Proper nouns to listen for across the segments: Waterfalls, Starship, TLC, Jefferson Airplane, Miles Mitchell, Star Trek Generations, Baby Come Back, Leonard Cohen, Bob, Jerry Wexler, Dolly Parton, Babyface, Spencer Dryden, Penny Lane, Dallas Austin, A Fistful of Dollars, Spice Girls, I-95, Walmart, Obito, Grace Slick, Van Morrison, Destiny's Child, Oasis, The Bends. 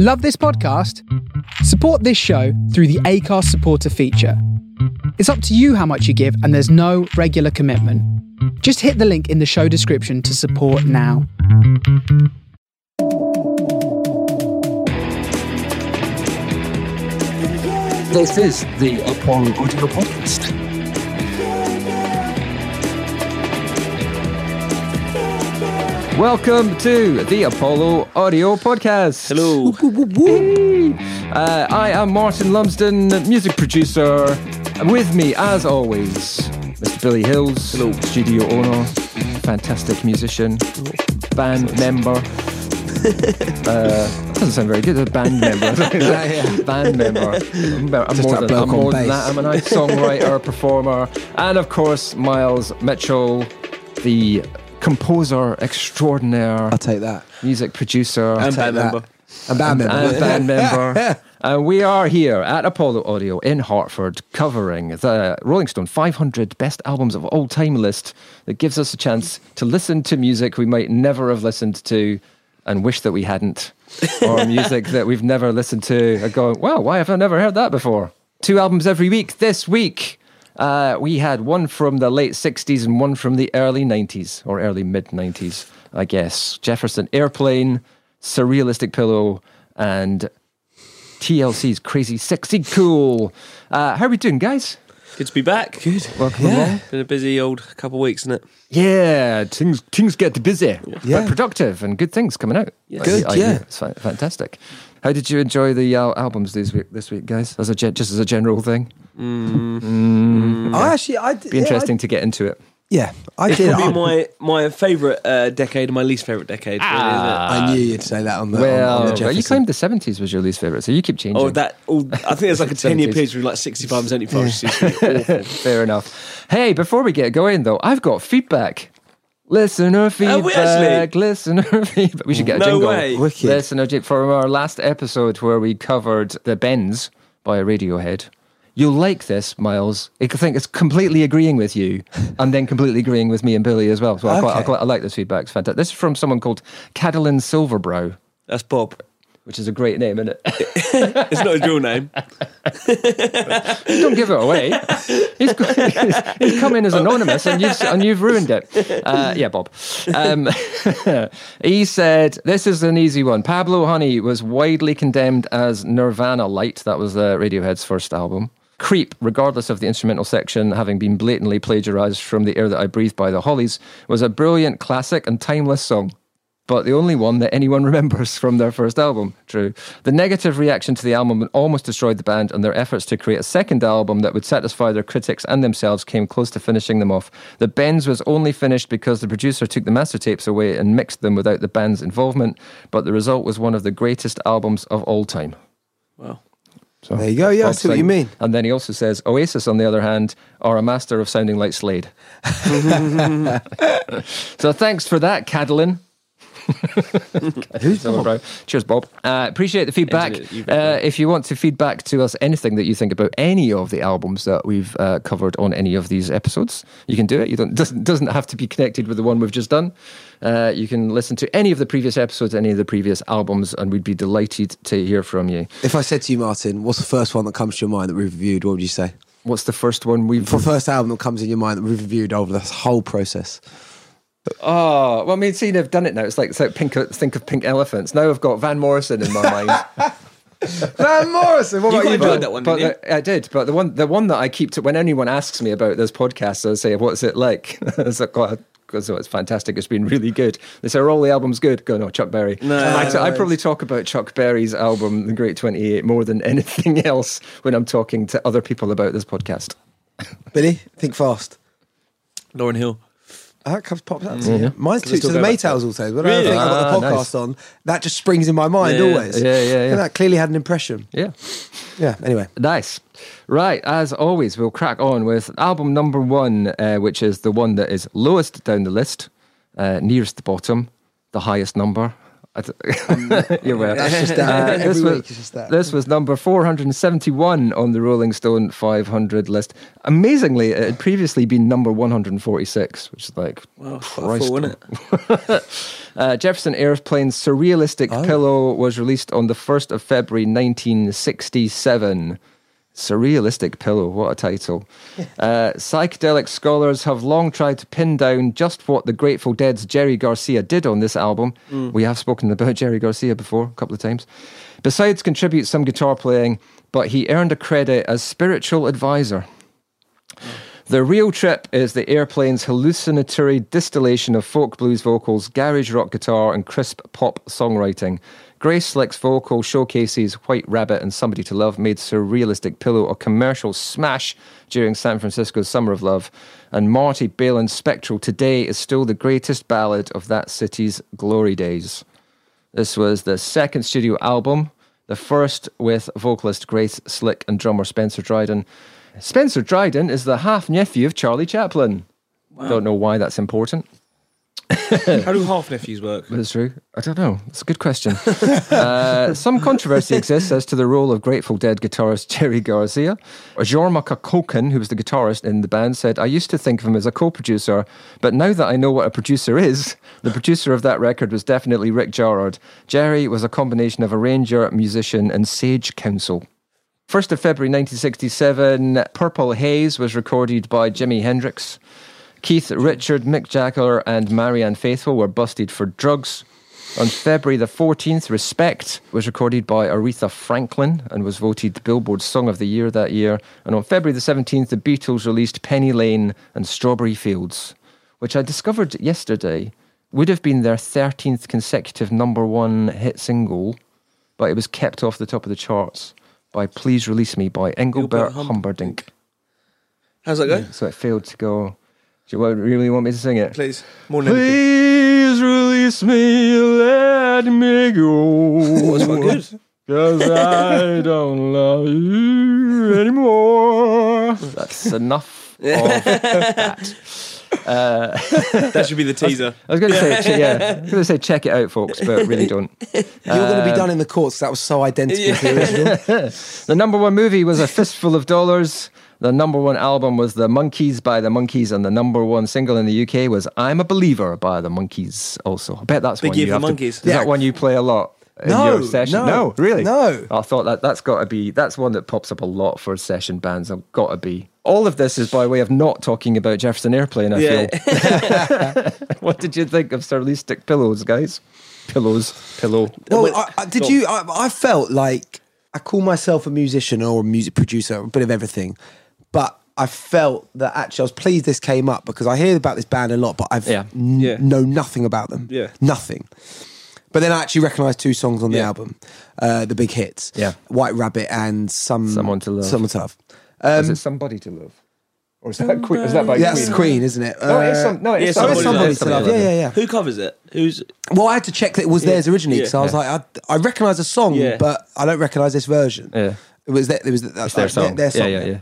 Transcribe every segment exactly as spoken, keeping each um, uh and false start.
Love this podcast? Support this show through the Acast supporter feature. It's up to you how much you give, and there's no regular commitment. Just hit the link in the show description to support now. This is the Apollo Audio Podcast. Welcome to the Apollo Audio Podcast. Hello. Uh, I am Martin Lumsden, music producer. With me, as always, Mister Billy Hills. Hello. Studio owner, fantastic musician, band Sorry. member. uh, Doesn't sound very good. A band member, band member. I'm, I'm more, than, I'm more than that. I'm a nice songwriter, performer, and of course, Miles Mitchell, the composer extraordinaire. I'll take that. Music producer and band member. And band member. And band member. And we are here at Apollo Audio in Hartford, covering the Rolling Stone five hundred Best Albums of All Time list that gives us a chance to listen to music we might never have listened to and wish that we hadn't. Or music that we've never listened to and go, wow, why have I never heard that before? Two albums every week. This week, uh, we had one from the late sixties and one from the early nineties, or early mid-nineties, I guess. Jefferson Airplane, Surrealistic Pillow, and T L C's Crazy Sexy Cool. Uh, how are we doing, guys? Good to be back. Good. Welcome yeah. along. Been a busy old couple of weeks, isn't it? Yeah, things things get busy, yeah. Yeah. but productive and good things coming out. Yes. Good, I, I, yeah. It's fantastic. How did you enjoy the uh, albums this week, this week, guys? As a ge- Just as a general thing? Mm. Mm. I yeah. actually... I d- be interesting yeah, I d- to get into it. Yeah, I did. It's probably I, my, my favourite uh, decade and my least favourite decade. Really, ah, isn't it? I knew you'd say that on the, well, on, on the Jefferson. You claimed the seventies was your least favourite, so you keep changing. Oh, that! Oh, I think there's like a ten-year period where like sixty-five and seventy-five. Yeah. Fair enough. Hey, before we get going, though, I've got feedback. Listener feedback. Listener feedback. We should get a no jingle. No way. Wicked. Listener feedback from our last episode where we covered The Bends by Radiohead. You'll like this, Miles. I think it's completely agreeing with you and then completely agreeing with me and Billy as well. So okay. I, quite, I, quite, I like this feedback. It's fantastic. This is from someone called Catelyn Silverbrow. That's Bob. Which is a great name, isn't it? It's not his real name. Don't give it away. He's, got, he's, he's come in as anonymous and you've, and you've ruined it. Uh, yeah, Bob. Um, he said, this is an easy one. Pablo Honey was widely condemned as Nirvana Light. That was uh, Radiohead's first album. Creep, regardless of the instrumental section having been blatantly plagiarised from The Air That I Breathe by The Hollies, was a brilliant classic and timeless song, but the only one that anyone remembers from their first album. True. The negative reaction to the album almost destroyed the band, and their efforts to create a second album that would satisfy their critics and themselves came close to finishing them off. The Bends was only finished because the producer took the master tapes away and mixed them without the band's involvement, but the result was one of the greatest albums of all time. Wow. So, there you go, yeah, I see what you mean. And then he also says, Oasis, on the other hand, are a master of sounding like Slade. So thanks for that, Catelyn. Who's Bob? Cheers, Bob. Uh, appreciate the feedback. Uh, if you want to feedback to us anything that you think about any of the albums that we've uh, covered on any of these episodes, you can do it. You don't doesn't doesn't have to be connected with the one we've just done. Uh, you can listen to any of the previous episodes, any of the previous albums, and we'd be delighted to hear from you. If I said to you, Martin, what's the first one that comes to your mind that we've reviewed? What would you say? What's the first one we've for first album that comes in your mind that we've reviewed over this whole process? Oh, well, I mean, see, they've done it now. It's like, it's like pink, think of Pink Elephants. Now I've got Van Morrison in my mind. Van Morrison, what you about you? Enjoyed that one, but didn't you? I did, but the one, the one that I keep to, when anyone asks me about this podcast, I say, what's it like? It's like, oh, it's fantastic. It's been really good. They say, are all the albums good? Go, no, Chuck Berry. No, I, no, I probably talk about Chuck Berry's album, The Great twenty-eight, more than anything else when I'm talking to other people about this podcast. Billy, think fast. Lauryn Hill. That comes pops up to mm, yeah. Mine's too. So the Maytals also. When really? I think ah, I've got the podcast nice. on, that just springs in my mind yeah, always. Yeah, yeah, yeah. And that clearly had an impression. Yeah. Yeah, anyway. Nice. Right, as always, we'll crack on with album number one, uh, which is the one that is lowest down the list, uh, nearest the bottom, the highest number. I don't, you're well. That's just that. Uh, this, was, just that. This was number four hundred seventy-one on the Rolling Stone five hundred list. Amazingly, it had previously been number one hundred forty-six, which is like, well, Christ. Thoughtful, wasn't it? uh, Jefferson Airplane's Surrealistic oh. Pillow was released on the first of February nineteen sixty-seven. Surrealistic Pillow, what a title. Uh, psychedelic scholars have long tried to pin down just what the Grateful Dead's Jerry Garcia did on this album. Mm. We have spoken about Jerry Garcia before a couple of times. Besides contribute some guitar playing, but he earned a credit as spiritual advisor. Mm. The real trip is the Airplane's hallucinatory distillation of folk blues vocals, garage rock guitar and crisp pop songwriting. Grace Slick's vocal showcases White Rabbit and Somebody to Love made Surrealistic Pillow a commercial smash during San Francisco's Summer of Love, and Marty Balin's Spectral Today is still the greatest ballad of that city's glory days. This was the second studio album, the first with vocalist Grace Slick and drummer Spencer Dryden. Spencer Dryden is the half-nephew of Charlie Chaplin. Wow. Don't know why that's important. How do half-nephews work? That's true. I don't know. It's a good question. uh, some controversy exists as to the role of Grateful Dead guitarist Jerry Garcia. Jorma Kakokin, who was the guitarist in the band, said, I used to think of him as a co-producer, but now that I know what a producer is, the producer of that record was definitely Rick Jarrard. Jerry was a combination of arranger, musician, and sage counsel. first of February nineteen sixty-seven, Purple Haze was recorded by Jimi Hendrix. Keith Richard, Mick Jagger and Marianne Faithfull were busted for drugs. On February the fourteenth, Respect was recorded by Aretha Franklin and was voted Billboard Song of the Year that year. And on February the seventeenth, the Beatles released Penny Lane and Strawberry Fields, which I discovered yesterday would have been their thirteenth consecutive number one hit single, but it was kept off the top of the charts by Please Release Me by Engelbert Humperdinck. How's that go? Yeah, so it failed to go... Do you really want me to sing it? Please. More than Please release me, let me go. That's quite good. Because I don't love you anymore. That's enough of that. Uh, that should be the teaser. I was, I was going to say, yeah, I was going to say, check it out, folks, but really don't. You're uh, going to be done in the courts. That was so identical yeah. to the original. The number one movie was A Fistful of Dollars. The number one album was The Monkees by The Monkees, and the number one single in the U K was I'm a Believer by The Monkees also. I bet that's Big one you have to, is yeah. that one you play a lot in no, your session? No, no, really? No. I thought that, that's got to be, that's one that pops up a lot for session bands. I've got to be. All of this is by way of not talking about Jefferson Airplane, I yeah. feel. What did you think of Surrealistic Pillows, guys? Pillows, pillow. Well, I, I, did you, I, I felt like, I call myself a musician or a music producer, a bit of everything. But I felt that actually I was pleased this came up because I hear about this band a lot, but I've yeah. N- yeah. know nothing about them. Yeah. Nothing. But then I actually recognised two songs on the yeah. album, uh, the big hits. Yeah. White Rabbit and some, Someone to Love. Someone to Love. Um, is it Somebody to Love? Or is that, que- is that by yeah, Queen? That's Queen, isn't it? Uh, no, it's some, no, it's yeah, Somebody, somebody to Love. Yeah, yeah, yeah. Who covers it? Who's? Well, I had to check that it was yeah. theirs originally because yeah. I was yeah. like, I, I recognise a song, yeah. but I don't recognise this version. Yeah. It was, that, it was that, that, their, like, song. their song. Yeah, yeah, yeah. yeah.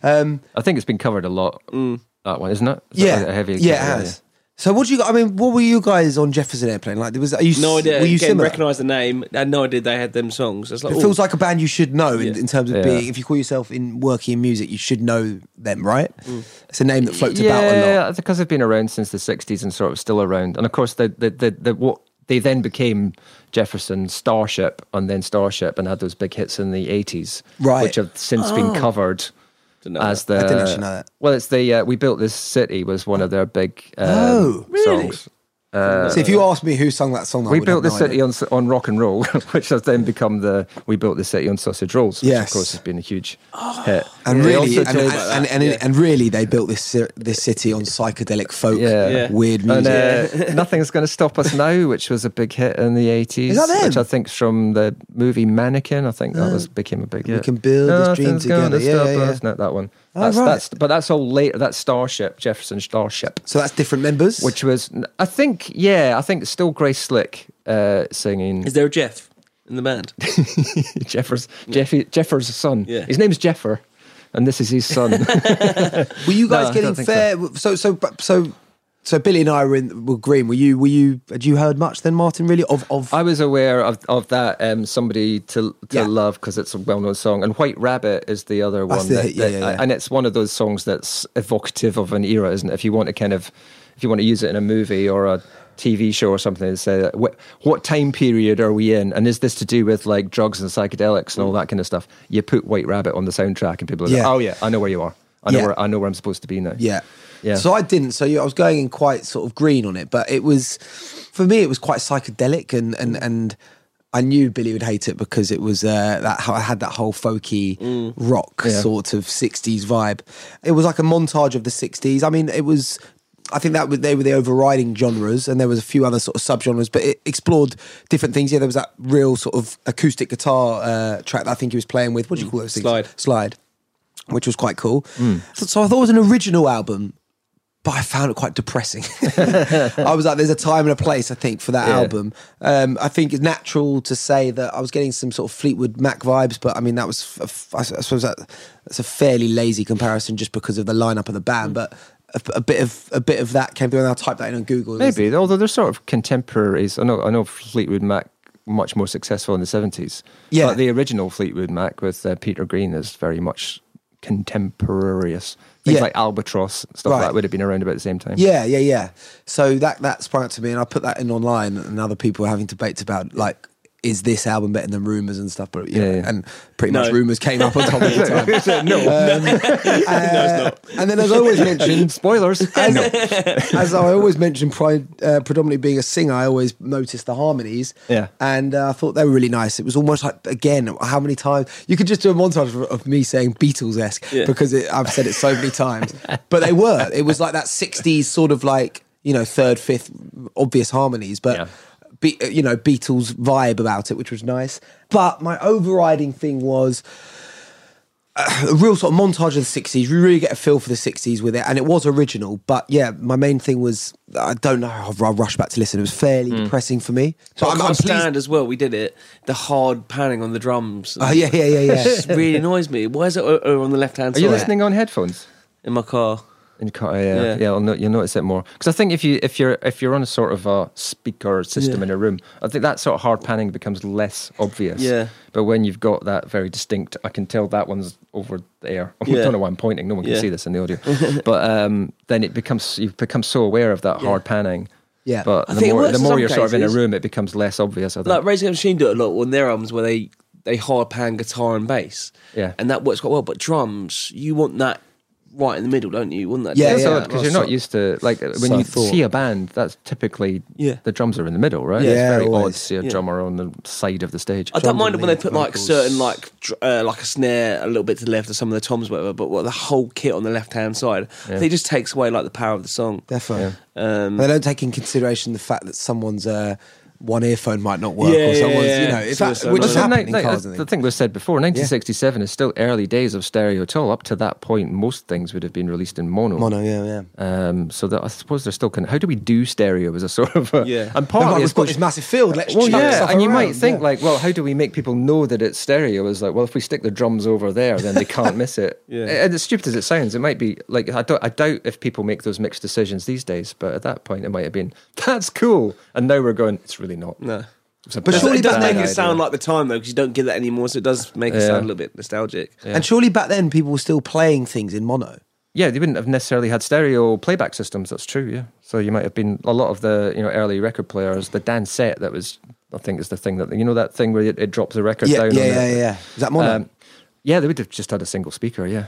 Um, I think it's been covered a lot. Mm. That one, isn't it? Is yeah, a heavy yeah, it has. Yeah. So, what do you? I mean, what were you guys on Jefferson Airplane like? There was are you, no idea. Were you Again, recognise the name? I had no idea they had them songs. It's like, it ooh. feels like a band you should know yeah. in, in terms of yeah. being. If you call yourself in working in music, you should know them, right? Mm. It's a name that floats yeah, about a lot. Yeah, because they've been around since the sixties and sort of still around. And of course, the the the, the what. They then became Jefferson Starship and then Starship and had those big hits in the eighties, right. which have since oh. been covered as that. the. I didn't actually know that. Well, it's the uh, We Built This City was one of their big um, oh, really? songs. Uh, so if you asked me who sung that song, I We Built This no City on, on Rock and Roll, which has then become the We Built This City on Sausage Rolls, which yes. of course has been a huge oh. hit. And really, and, and, and, and, yeah. and really, they built this this city on psychedelic folk, yeah. Yeah. weird music. And, uh, Nothing's Going to Stop Us Now, which was a big hit in the eighties. Is that them? Which I think from the movie Mannequin. I think that was became a big hit. We can build no, this dream together. Yeah, yeah, yeah. Not that one. That's, oh, right. that's, but that's all later. That's Starship, Jefferson Starship. So that's different members? Which was, I think, yeah, I think it's still Grace Slick uh, singing. Is there a Jeff in the band? Jeffers, Jeffy, Jeffers' son. Yeah. His name's Jeffer, and this is his son. Were you guys no, getting fair? So. so so so So Billy and I were in were green. Were you? Were you? Had you heard much then, Martin? Really? Of of? I was aware of of that. Um, somebody to to yeah. love, because it's a well known song, and White Rabbit is the other one. The, that, yeah, that, yeah, yeah. And it's one of those songs that's evocative of an era, isn't it? If you want to kind of, if you want to use it in a movie or a T V show or something, and say what what time period are we in, and is this to do with like drugs and psychedelics and all that kind of stuff? You put White Rabbit on the soundtrack, and people are like, yeah. oh yeah, I know where you are. I know yeah. where I know where I'm supposed to be now. Yeah. Yeah. So I didn't. So I was going in quite sort of green on it, but it was, for me, it was quite psychedelic, and and and I knew Billy would hate it because it was uh, that how I had that whole folky mm. rock yeah. sort of sixties vibe. It was like a montage of the sixties. I mean, it was. I think that they were the overriding genres, and there was a few other sort of subgenres, but it explored different things. Yeah, there was that real sort of acoustic guitar uh, track that I think he was playing with. What do you call those things? Slide. Slide, which was quite cool. Mm. So, so I thought it was an original album. But I found it quite depressing. I was like, there's a time and a place, I think, for that yeah. album. Um, I think it's natural to say that I was getting some sort of Fleetwood Mac vibes, but I mean, that was, a, I suppose that, that's a fairly lazy comparison just because of the lineup of the band, but a, a bit of a bit of that came through, and I typed that in on Google. Maybe, although they're sort of contemporaries. I know, I know Fleetwood Mac much more successful in the seventies. Yeah. But the original Fleetwood Mac with uh, Peter Green is very much contemporaneous. Things yeah. like Albatross and stuff right. like that would have been around about the same time. Yeah, yeah, yeah. So that that sprung up to me, and I put that in online, and other people were having debates about, like, is this album better than Rumours and stuff? But you yeah, know, yeah. and pretty no. much Rumours came up on top of the time. no, um, no. Uh, no, it's not. And then, as I always mentioned, spoilers. As, no. as I always mentioned, uh, predominantly being a singer, I always noticed the harmonies. Yeah, and uh, I thought they were really nice. It was almost like, again, how many times you could just do a montage of, of me saying Beatles-esque yeah. because it, I've said it so many times. But they were. It was like that sixties sort of like, you know, third, fifth, obvious harmonies, but. Yeah. Be, you know, Beatles vibe about it, which was nice. But my overriding thing was a real sort of montage of the sixties. You really get a feel for the sixties with it, and it was original. But yeah, my main thing was, I don't know how I rushed back to listen. It was fairly mm. depressing for me. So well, I'm, I can't I'm stand as well. We did it. The hard panning on the drums. Oh yeah, yeah, yeah, yeah. It really annoys me. Why is it on the left hand side? Are you listening on headphones? In my car. In car, yeah, yeah. yeah no, you'll notice it more, because I think if you if you're if you're on a sort of a speaker system yeah. in a room, I think that sort of hard panning becomes less obvious. Yeah. But when you've got that very distinct, I can tell that one's over there. I yeah. don't know why I'm pointing. No one can yeah. see this in the audio. But um, then it becomes you become so aware of that yeah. hard panning. Yeah. But I the more the more you're cases. sort of in a room, it becomes less obvious. I think. Like Rage Against the Machine do it a lot on their albums where they they hard pan guitar and bass. Yeah. And that works quite well. But drums, you want that. Right in the middle, don't you? Wouldn't that? Yeah, yeah. Because you're not used to, like, when so you thought. see a band, that's typically yeah. the drums are in the middle, right? Yeah, it's very always. odd to see a yeah. drummer on the side of the stage. I don't mind it when they put vocals. like certain like uh, like a snare a little bit to the left or some of the toms, whatever. But what the whole kit on the left hand side, yeah. I think it just takes away like the power of the song. Definitely. Yeah. Um, they don't take in consideration the fact that someone's. Uh, One earphone might not work, yeah, or someone's, yeah, yeah. you know, it's so, that, so which is happening in cars. The thing was said before, nineteen sixty-seven yeah. is still early days of stereo at all. Up to that point, most things would have been released in mono. Mono, yeah, yeah. Um, so that I suppose they're still kind of, how do we do stereo as a sort of a, yeah. and partly like, we've got this massive field. Let's well, yeah, stuff and around, you might think yeah. like, well, how do we make people know that it's stereo? Is like, well, if we stick the drums over there, then they can't miss it. Yeah. And as stupid as it sounds, it might be like I don't, I doubt if people make those mixed decisions these days. But at that point, it might have been that's cool, and now we're going it's really. Really not. No. But bad, surely it does make it idea. sound like the time, though, because you don't get that anymore, so it does make yeah. it sound a little bit nostalgic. Yeah. And surely back then people were still playing things in mono. Yeah, they wouldn't have necessarily had stereo playback systems, that's true, yeah. So you might have been, a lot of the you know early record players, the Dan set that was, I think is the thing that, you know that thing where it, it drops the record yeah, down? Yeah, on yeah, the, yeah. Is that mono? Um, yeah, they would have just had a single speaker, yeah.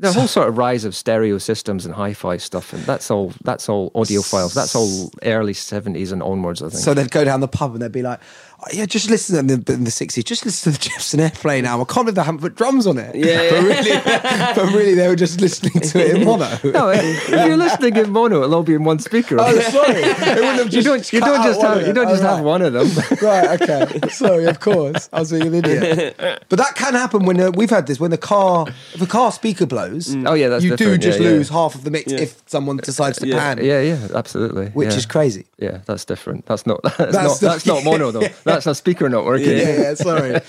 The whole sort of rise of stereo systems and hi-fi stuff, and that's all. That's all audiophiles. That's all early seventies and onwards, I think. So they'd go down the pub and they'd be like, oh, "Yeah, just listen to in the, in the sixties. Just listen to the Jefferson Airplane now. I can't believe they haven't put drums on it." Yeah, yeah. But really, but really, they were just listening to it in mono. No, if you're listening in mono, it'll all be in one speaker. Oh, right? Sorry, it wouldn't have just you don't. You don't just have. You don't just oh, right. have one of them. Right. Okay. Sorry. Of course, I was being an idiot. But that can happen when uh, we've had this. When the car, if a car speaker blows. Mm. Oh yeah, that's you different. do just yeah, yeah. lose half of the mix yeah. if someone decides to yeah. pan. Yeah, yeah, absolutely. Which yeah. is crazy. Yeah, that's different. That's not. That's, that's not. The, that's not mono though. That's a speaker not working. Yeah, yeah, yeah sorry.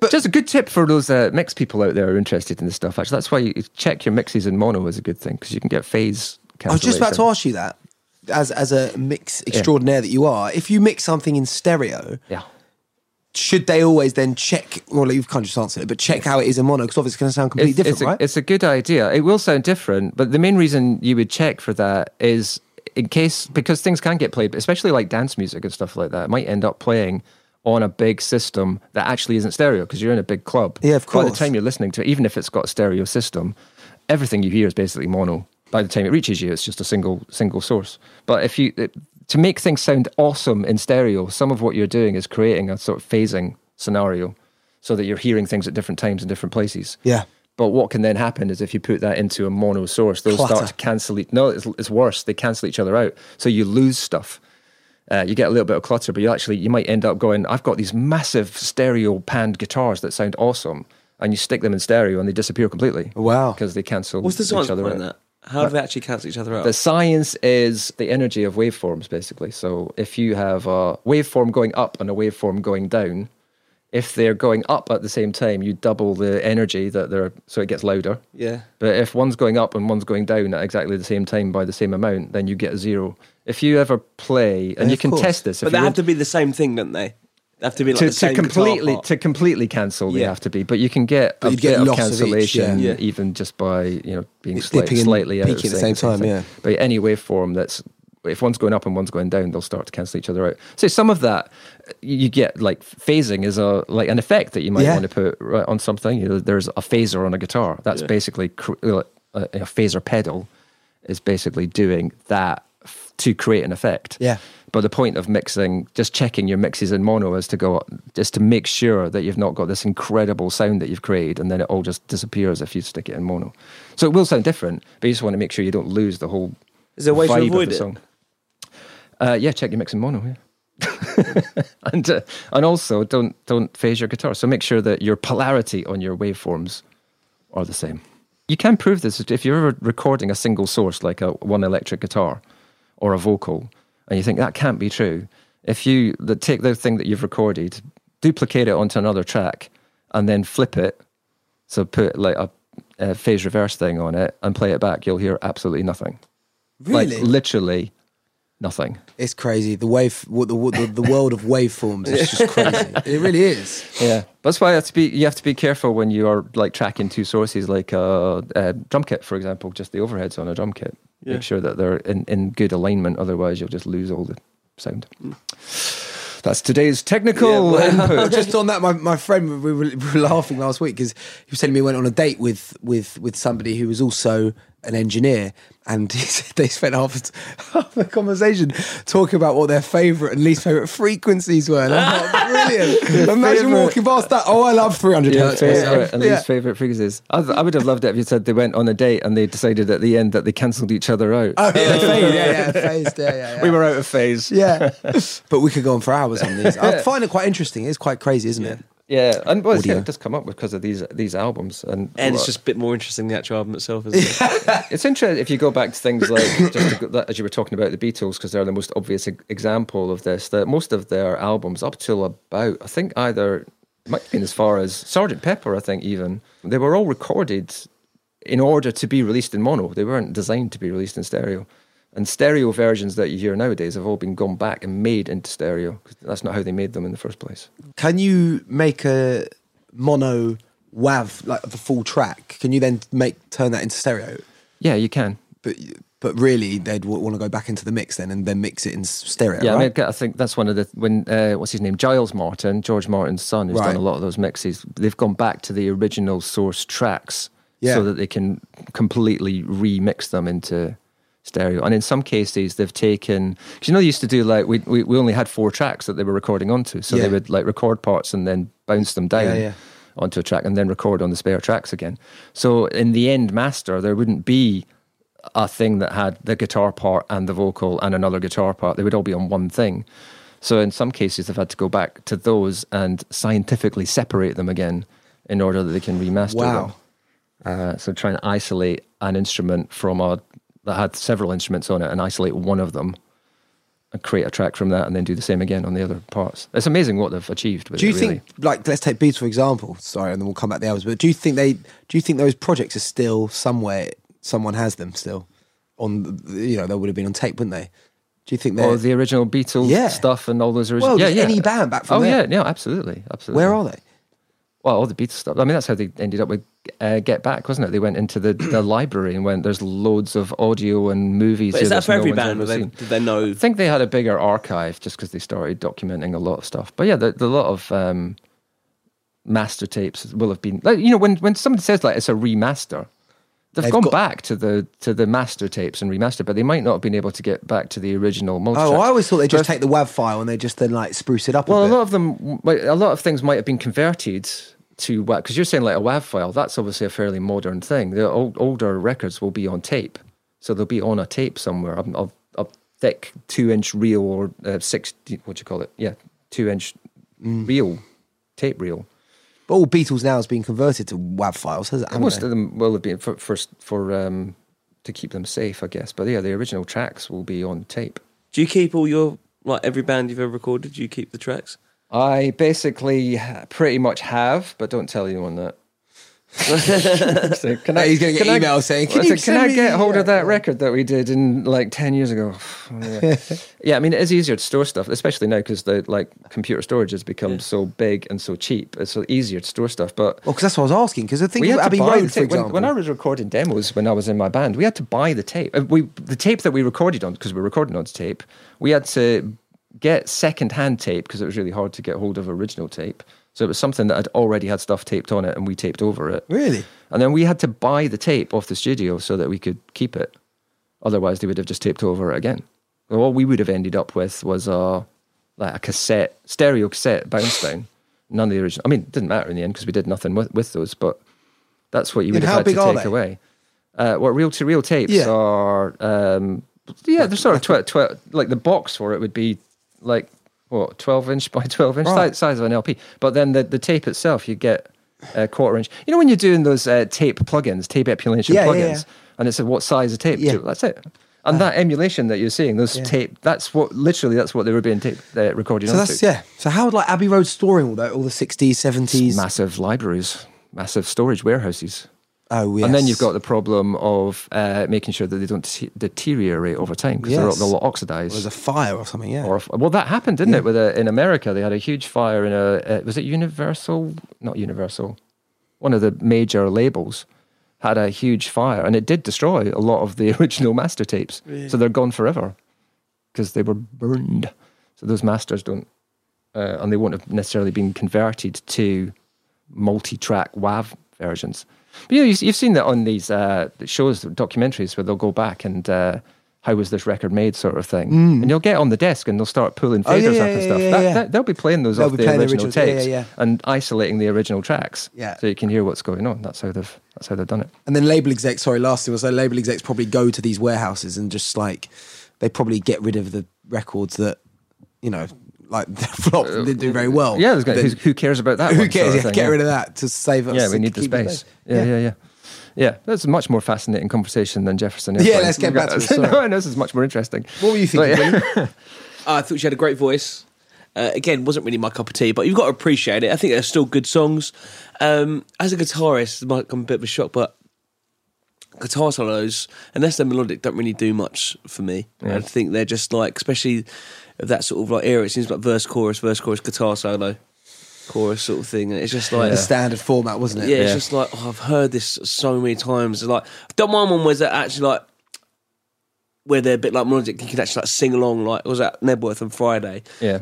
But just a good tip for those uh, mix people out there who are interested in this stuff. Actually, that's why you check your mixes in mono is a good thing because you can get phase cancellation. I was just about to ask you that. as as a mix extraordinaire yeah. that you are, if you mix something in stereo, yeah. should they always then check, well, you've kind of just answered it, but check how it is in mono, because obviously it's going to sound completely it's, different, it's a, right? It's a good idea. It will sound different, but the main reason you would check for that is in case, because things can get played, especially like dance music and stuff like that, it might end up playing on a big system that actually isn't stereo because you're in a big club. Yeah, of course. By the time you're listening to it, even if it's got a stereo system, everything you hear is basically mono. By the time it reaches you, it's just a single single source. But if you it, to make things sound awesome in stereo, some of what you're doing is creating a sort of phasing scenario so that you're hearing things at different times in different places. Yeah. But what can then happen is if you put that into a mono source, those Clutter. start to cancel each... No, it's, it's worse. They cancel each other out. So you lose stuff. Uh, you get a little bit of clutter, but you actually, you might end up going, I've got these massive stereo panned guitars that sound awesome, and you stick them in stereo and they disappear completely. Wow. Because they cancel What's the each other out. That? How but do they actually cancel each other out? The science is the energy of waveforms, basically. So if you have a waveform going up and a waveform going down, if they're going up at the same time, you double the energy that they're, so it gets louder. Yeah. But if one's going up and one's going down at exactly the same time by the same amount, then you get a zero. If you ever play, and yeah, you can course. test this. But they have to be the same thing, don't they? They have to be like to, the same to completely To completely cancel, yeah. they have to be. But you can get but a bit get of cancellation of each, yeah. even just by, you know, being it's slight, slightly out at the same, same time. Thing. Yeah. But any waveform that's, if one's going up and one's going down, they'll start to cancel each other out. So some of that, you get like phasing is a like an effect that you might yeah. want to put right on something. You know, there's a phaser on a guitar. That's yeah. basically cr- a, a phaser pedal is basically doing that f- to create an effect. Yeah. But the point of mixing, just checking your mixes in mono, is to go just to make sure that you've not got this incredible sound that you've created, and then it all just disappears if you stick it in mono. So it will sound different, but you just want to make sure you don't lose the whole. Is there a way to avoid it? Song. Uh, yeah, check your mix in mono, yeah. and uh, and also don't don't phase your guitar. So make sure that your polarity on your waveforms are the same. You can prove this if you're ever recording a single source like a one electric guitar or a vocal, and you think that can't be true. If you the, take the thing that you've recorded, duplicate it onto another track, and then flip it, so put like a, a phase reverse thing on it and play it back, you'll hear absolutely nothing. Really, like, literally. Nothing. It's crazy. The wave, the the, the world of waveforms is just crazy. It really is. Yeah, that's why you have to be, you have to be careful when you are like tracking two sources, like a, a drum kit, for example. Just the overheads on a drum kit. Yeah. Make sure that they're in, in good alignment. Otherwise, you'll just lose all the sound. Mm. That's today's technical yeah, well, input. Just on that, my, my friend, we were, we were laughing last week because he was telling me he went on a date with with with somebody who was also an engineer, and he said they spent half a, half a conversation talking about what their favourite and least favourite frequencies were. And I thought, brilliant. Imagine favorite. walking past that. Oh, I love three hundred yeah, hertz. Favourite and yeah. least favourite frequencies. I, I would have loved it if you said they went on a date and they decided at the end that they cancelled each other out. Oh, yeah, phase, yeah, yeah, phased, yeah, yeah, yeah. We were out of phase. Yeah, but we could go on for hours on these. I find it quite interesting. It's quite crazy, isn't yeah. it? Yeah, and well, yeah, it does come up because of these these albums, and and well, it's just a bit more interesting than the actual album itself, isn't it? It's interesting if you go back to things like just to, that, as you were talking about the Beatles, because they're the most obvious example of this. That most of their albums, up till about, I think either might have been as far as Sergeant Pepper, I think even they were all recorded in order to be released in mono. They weren't designed to be released in stereo. And stereo versions that you hear nowadays have all been gone back and made into stereo, because that's not how they made them in the first place. Can you make a mono W A V, like the full track? Can you then make turn that into stereo? Yeah, you can. But but really, they'd w- want to go back into the mix then and then mix it in stereo, yeah, right? I mean, I think that's one of the... when uh, what's his name? Giles Martin, George Martin's son, who's right. done a lot of those mixes. They've gone back to the original source tracks yeah. so that they can completely remix them into... stereo. And in some cases they've taken, because you know they used to do like we, we we only had four tracks that they were recording onto, so yeah. they would like record parts and then bounce them down yeah, yeah. onto a track and then record on the spare tracks again. So in the end master there wouldn't be a thing that had the guitar part and the vocal and another guitar part. They would all be on one thing. So in some cases they've had to go back to those and scientifically separate them again in order that they can remaster wow. them. Uh, so trying to isolate an instrument from a that had several instruments on it and isolate one of them and create a track from that and then do the same again on the other parts. It's amazing what they've achieved with it, really. Do you think, like, let's take Beatles for example, sorry, and then we'll come back to the albums, but do you think they, do you think those projects are still somewhere, someone has them still on, you know, they would have been on tape, wouldn't they? Do you think they're... Or the original Beatles yeah. stuff and all those original... Well, yeah, yeah. any band back from oh, there. Oh, yeah, yeah, absolutely, absolutely. Where are they? Well, all the Beatles stuff. I mean, that's how they ended up with uh, Get Back, wasn't it? They went into the, the library and went, there's loads of audio and movies. But is that for no every band? They, did they know? I think they had a bigger archive just because they started documenting a lot of stuff. But yeah, the, the lot of... Um, master tapes will have been like, you know, when when somebody says like it's a remaster, they've, they've gone got, back to the to the master tapes and remastered, but they might not have been able to get back to the original multitrack. Oh, I always thought they just take the WAV file and they just then like spruce it up. Well, a, bit. a lot of them, a lot of things might have been converted to W A V, because you're saying like a WAV file. That's obviously a fairly modern thing. The old, older records will be on tape, so they'll be on a tape somewhere, a, a thick two inch reel or uh, six. What do you call it? Yeah, two inch mm. reel, tape reel. But all Beatles now has been converted to WAV files, has it? Most they? of them will have been for for, for um, to keep them safe, I guess. But yeah, the original tracks will be on tape. Do you keep all your, like every band you've ever recorded, do you keep the tracks? I basically pretty much have, but don't tell anyone that. So can I, he's going to get email I, saying, can, I, you said, can I get hold of that record that we did in like ten years ago? Yeah, yeah, I mean, it is easier to store stuff, especially now because the like computer storage has become yeah. so big and so cheap. It's so easier to store stuff. But well, because that's what I was asking. Because the thing about Abbey Road, for example, when, when I was recording demos when I was in my band, we had to buy the tape. We the tape that we recorded on, because we were recording on tape, we had to get second-hand tape because it was really hard to get hold of original tape. So it was something that had already had stuff taped on it and we taped over it. Really? And then we had to buy the tape off the studio so that we could keep it. Otherwise, they would have just taped over it again. So all we would have ended up with was a, like a cassette, stereo cassette bounce down. None of the original. I mean, it didn't matter in the end because we did nothing with, with those, but that's what you would and have had to take away. Uh, what reel-to-reel tapes yeah. are... Um, yeah, like, they're sort of... Twi- twi- like the box for it would be like... What, twelve inch by twelve inch, right. size of an L P. But then the, the tape itself, you get a quarter inch. You know when you're doing those uh, tape plugins, tape emulation yeah, plugins, yeah, yeah. and it's a, what size of tape? Yeah. That's it. And uh, that emulation that you're seeing, those yeah. tape, that's what, literally, that's what they were being tape, uh, recorded so onto. That's, yeah. So how would like Abbey Road storing all that, all the sixties, seventies? It's massive libraries, massive storage warehouses. Oh, yes. And then you've got the problem of uh, making sure that they don't t- deteriorate over time because yes. they'll all oxidize. Or there's a fire or something, yeah. Or a, well, that happened, didn't yeah. it? With a, in America, they had a huge fire in a... Uh, was it Universal? Not Universal. One of the major labels had a huge fire, and it did destroy a lot of the original master tapes. Really? So they're gone forever because they were burned. So those masters don't... Uh, and they won't have necessarily been converted to multi-track WAV versions. But, you know, you've seen that on these uh, shows, documentaries, where they'll go back and uh, how was this record made sort of thing. Mm. And you'll get on the desk and they'll start pulling faders oh, yeah, up and stuff. Yeah, yeah, that, yeah. That, they'll be playing those they'll off the original, the original tapes yeah, yeah. and isolating the original tracks yeah. so you can hear what's going on. That's how they've that's how they've done it. And then label execs, sorry, last thing was, that label execs probably go to these warehouses and just like, they probably get rid of the records that, you know... Like the flop didn't do very well. Yeah, there's going, who cares about that? Who one cares? Sort of yeah, get yeah. rid of that to save us. Yeah, we need the space. Yeah, yeah, yeah, yeah, yeah. That's a much more fascinating conversation than Jefferson Airplane. Yeah, let's get back to this. No, this is much more interesting. What were you thinking? But, yeah. I thought she had a great voice. Uh, again, wasn't really my cup of tea, but you've got to appreciate it. I think they're still good songs. Um, as a guitarist, it might come a bit of a shock, but guitar solos, unless they're melodic, don't really do much for me. Yeah. I think they're just like, especially. Of that sort of like era, it seems like verse, chorus, verse, chorus, guitar solo, chorus sort of thing. And it's just like the standard format, wasn't it? Yeah, yeah. It's just like, oh, I've heard this so many times. It's like, I've done one one where they're actually like, where they're a bit like melodic, you can actually like sing along. Like, was that Nebworth on Friday? Yeah,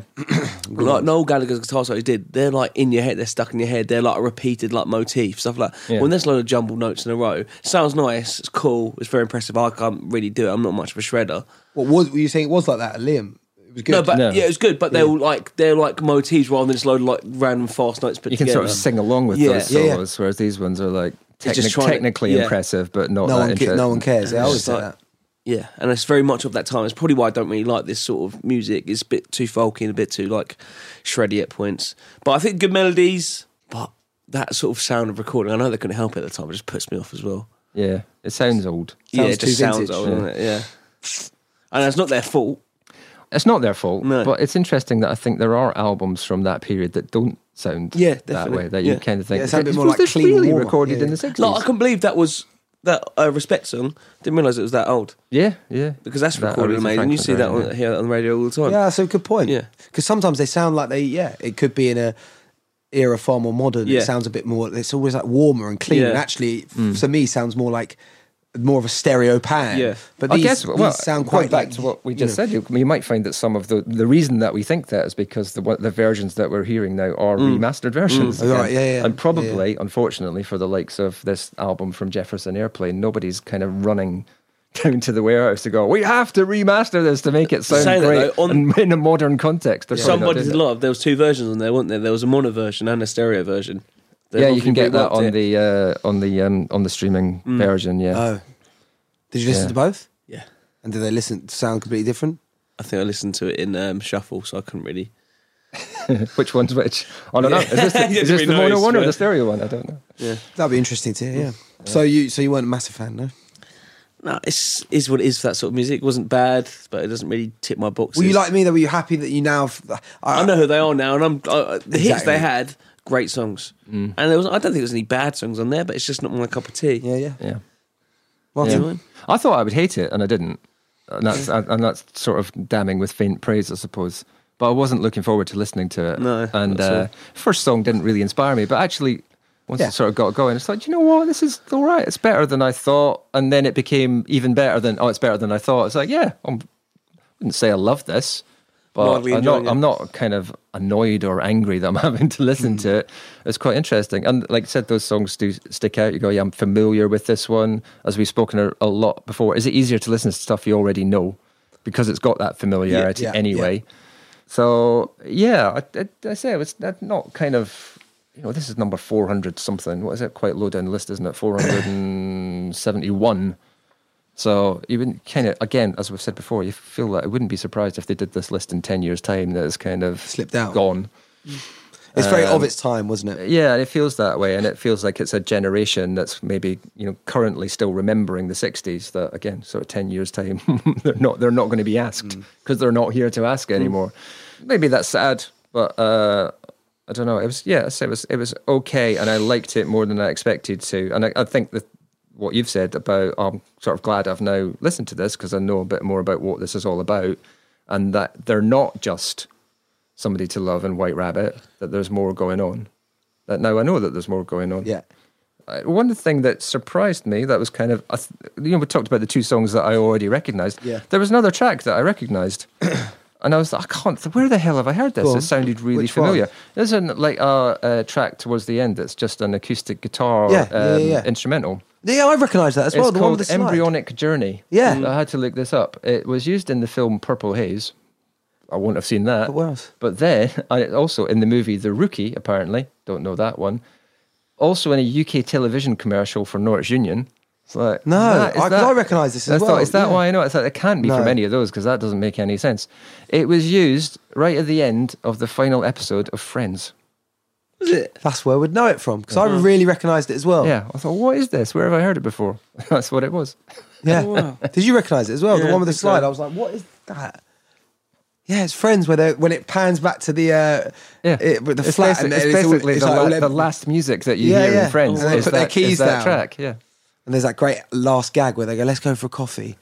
like Noel Gallagher's guitar solo he did. They're like in your head, they're stuck in your head. They're like a repeated like motif stuff like. Yeah. When there's a lot of jumbled notes in a row, sounds nice. It's cool. It's very impressive. I can't really do it. I'm not much of a shredder. What was were you saying? It was like that, Liam. It was good. No, but no. yeah, it was good. But they're yeah. like they're like motifs rather than just load of like random fast notes. But you can together. sort of sing along with yeah. those solos, yeah. whereas these ones are like techni- technically to, yeah. impressive, but not no that one interesting. Ca- no one cares. I always say like, that. Yeah, and it's very much of that time. It's probably why I don't really like this sort of music. It's a bit too folky and a bit too like shreddy at points. But I think good melodies, but that sort of sound of recording, I know they couldn't help it at the time. It just puts me off as well. Yeah, it sounds old. Yeah, sounds it just vintage, sounds old, yeah. doesn't it? Yeah, and it's not their fault. It's not their fault, no. But it's interesting that I think there are albums from that period that don't sound yeah, that way, that yeah. you kind of think, yeah, it sounds a bit more like clean, really recorded yeah. in the sixties. Like, I can't believe that was that uh, Respect song, didn't realise it was that old. Yeah, yeah. Because that's recorded and made, and you see that on, yeah. here on the radio all the time. Yeah, that's a good point. Yeah. Because sometimes they sound like they, yeah, it could be in a era far more modern. Yeah. It sounds a bit more, it's always like warmer and cleaner. Yeah. And actually, mm. to me, sounds more like more of a stereo pan. Yeah. But these, I guess, well, these sound quite back like, to what we just you know. said, you, you might find that some of the the reason that we think that is because the the versions that we're hearing now are mm. remastered versions. Mm. Right, yeah, yeah. And probably, yeah. unfortunately, for the likes of this album from Jefferson Airplane, nobody's kind of running down to the warehouse to go, we have to remaster this to make it sound Saying great that, though, on, and in a modern context. Yeah. Somebody to Love, there was two versions on there, weren't there? There was a mono version and a stereo version. They're yeah, you can get that on it. the uh, on the um, on the streaming mm. version. Yeah. Oh, did you listen yeah. to both? Yeah. And did they listen sound completely different? I think I listened to it in um, shuffle, so I couldn't really. Which one's which? I don't yeah. know. Is this the, is this the mono one or the stereo one? I don't know. Yeah, that'd be interesting to hear. Yeah. yeah. So you so you weren't a massive fan, no? No, it's is what it is for that sort of music. It wasn't bad, but it doesn't really tip my boxes. Were you like me though? Were you happy that you now? Have, I, I know who they are now, and I'm I, the exactly. hits they had. Great songs, mm. and there was, I don't think there was any bad songs on there, but it's just not my cup of tea. Yeah, yeah, yeah. Martin, yeah. I thought I would hate it, and I didn't, and that's and that's sort of damning with faint praise, I suppose. But I wasn't looking forward to listening to it. No, and uh, first song didn't really inspire me, but actually, once yeah. it sort of got going, it's like, you know what, this is all right. It's better than I thought, and then it became even better than oh, it's better than I thought. It's like, yeah, I'm, I wouldn't say I love this. But I'm not, I'm not kind of annoyed or angry that I'm having to listen mm. to it. It's quite interesting. And like I said, those songs do stick out. You go, yeah, I'm familiar with this one. As we've spoken a, a lot before, is it easier to listen to stuff you already know? Because it's got that familiarity yeah, yeah, anyway. Yeah. So, yeah, I, I, I say it was not kind of, you know, this is number four hundred something. What is it? Quite low down the list, isn't it? four hundred seventy-one. So you wouldn't kind of, again, as we've said before, you feel that like I wouldn't be surprised if they did this list in ten years' time that it's kind of slipped out, gone. It's um, very of its time, wasn't it? Yeah, it feels that way, and it feels like it's a generation that's maybe, you know, currently still remembering the sixties. That again, sort of ten years' time, they're not they're not going to be asked because mm. they're not here to ask anymore. Mm. Maybe that's sad, but uh, I don't know. It was yeah, it was it was okay, and I liked it more than I expected to, and I, I think that. What you've said about, I'm sort of glad I've now listened to this because I know a bit more about what this is all about, and that they're not just Somebody to Love and White Rabbit, that there's more going on. That now I know that there's more going on. Yeah. Uh, one thing that surprised me, that was kind of, you know, we talked about the two songs that I already recognised. Yeah. There was another track that I recognised. And I was like, I can't, th- where the hell have I heard this? Cool. It sounded really Which familiar. One? There's an, like a uh, uh, track towards the end that's just an acoustic guitar yeah, um, yeah, yeah. instrumental. Yeah, I recognise that as well. It's the called one with the Embryonic slide. Journey. Yeah. Mm. I had to look this up. It was used in the film Purple Haze. I wouldn't have seen that. But what else? But then, I, also in the movie The Rookie, apparently, don't know that one, also in a U K television commercial for Norwich Union. It's like, no, that, I, that, I recognise this as well. Thought, is that yeah. why I know it? It's like, it can't be no. from any of those because that doesn't make any sense. It was used right at the end of the final episode of Friends. Was it? That's where we'd know it from because mm-hmm. I really recognised it as well. Yeah, I thought, what is this? Where have I heard it before? That's what it was. Yeah. Oh, wow. Did you recognise it as well? Yeah, the one with the slide. So. I was like, what is that? Yeah, it's Friends where when it pans back to the uh, yeah, it, with the it's flat. Basic, and it's, it's basically it's the, like la- the last music that you yeah, hear yeah. in Friends. And they put that, their keys down. That track, yeah. And there's that great last gag where they go, "Let's go for a coffee."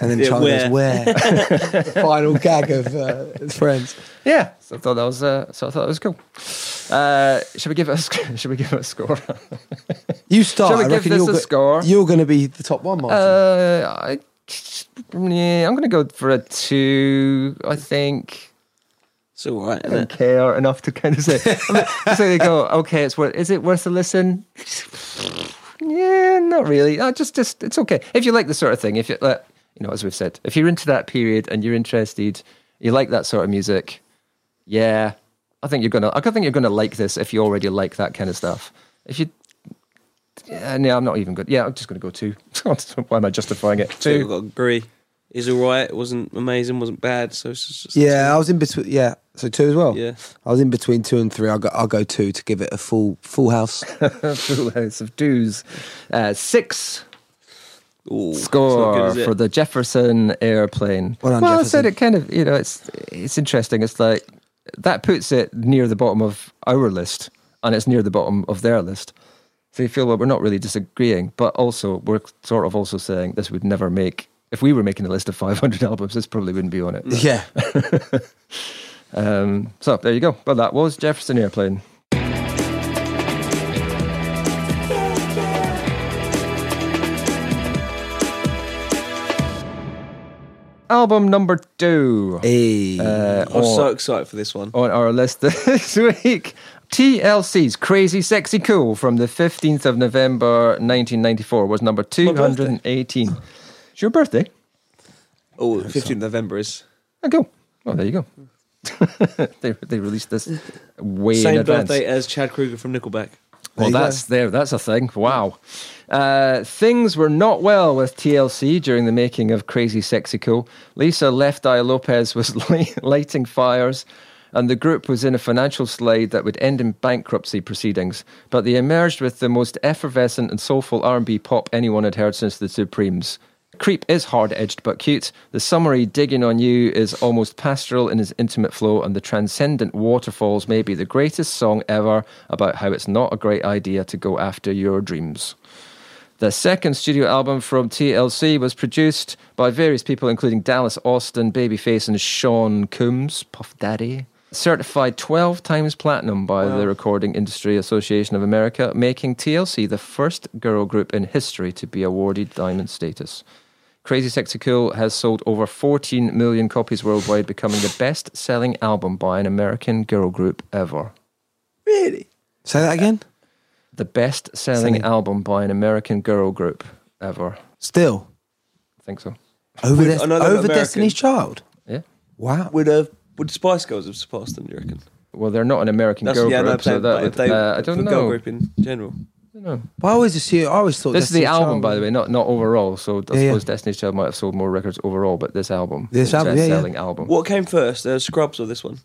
And then Charlie goes, where? The final gag of uh, Friends. Yeah, so I thought that was uh, so I thought that was cool. Uh, should we give it? A sc- should we give it a score? You start. Shall we I give this a go- score? You're going to be the top one, Martin. Uh, I, yeah, I'm going to go for a two. I think. It's all right. I don't care enough to kind of say. I mean, so they go, okay, it's worth. Is it worth a listen? Yeah, not really. No, just, just it's okay if you like the sort of thing. If you like. Uh, You know, as we've said, if you're into that period and you're interested, you like that sort of music, yeah, I think you're gonna. I think you're gonna like this if you already like that kind of stuff. If you, yeah, no, I'm not even good. Yeah, I'm just gonna go two. Why am I justifying it? Two. I've got to agree. It's all right. It wasn't amazing. Wasn't bad. So it's just, just yeah, two. I was in between. Yeah, so two as well. Yeah, I was in between two and three. I'll go. I'll go two to give it a full full house. Full house of twos. Uh, six. Ooh, score good, for the Jefferson Airplane. Well, well Jefferson. I said it kind of, you know, it's it's interesting. It's like that puts it near the bottom of our list, and it's near the bottom of their list. So you feel, well, we're not really disagreeing, but also we're sort of also saying this would never make, if we were making a list of five hundred albums, this probably wouldn't be on it. But. Yeah. um, so there you go. Well, that was Jefferson Airplane. Album number two. Hey, uh, I'm on, so excited for this one. On our list this week, T L C's Crazy Sexy Cool from the fifteenth of November nineteen ninety-four was number two hundred eighteen. It's your birthday? Oh, fifteenth of November is. Oh, cool. Well, there you go. they, they released this way Same in advance. Same birthday as Chad Kroeger from Nickelback. Well, there that's there. That's a thing. Wow. Uh, things were not well with T L C during the making of Crazy Sexy Cool. Lisa Left Eye Lopez was lighting fires, and the group was in a financial slide that would end in bankruptcy proceedings. But they emerged with the most effervescent and soulful R and B pop anyone had heard since the Supremes. Creep is hard-edged but cute. The summery Digging on You is almost pastoral in its intimate flow, and the transcendent Waterfalls may be the greatest song ever about how it's not a great idea to go after your dreams. The second studio album from T L C was produced by various people, including Dallas Austin, Babyface and Sean Combs, Puff Daddy. Certified twelve times platinum by wow. the Recording Industry Association of America, making T L C the first girl group in history to be awarded diamond status. Crazy Sexy Cool has sold over fourteen million copies worldwide, becoming the best-selling album by an American girl group ever. Really? Say that again? The best-selling Selling. album by an American girl group ever. Still? I think so. Over, Des- over Destiny's Child? Yeah. Wow. With a... Would Spice Girls have surpassed them, do you reckon? Well, they're not an American That's, girl yeah, group, no, so that would, they, uh, I don't know. Girl group in general. I don't know. But I always assume, I always thought... This Destiny's is the album, Child, by the way, not not overall, so I yeah, suppose yeah. Destiny's Child might have sold more records overall, but this album. This album, yeah, selling yeah. album. What came first, uh, Scrubs or this one?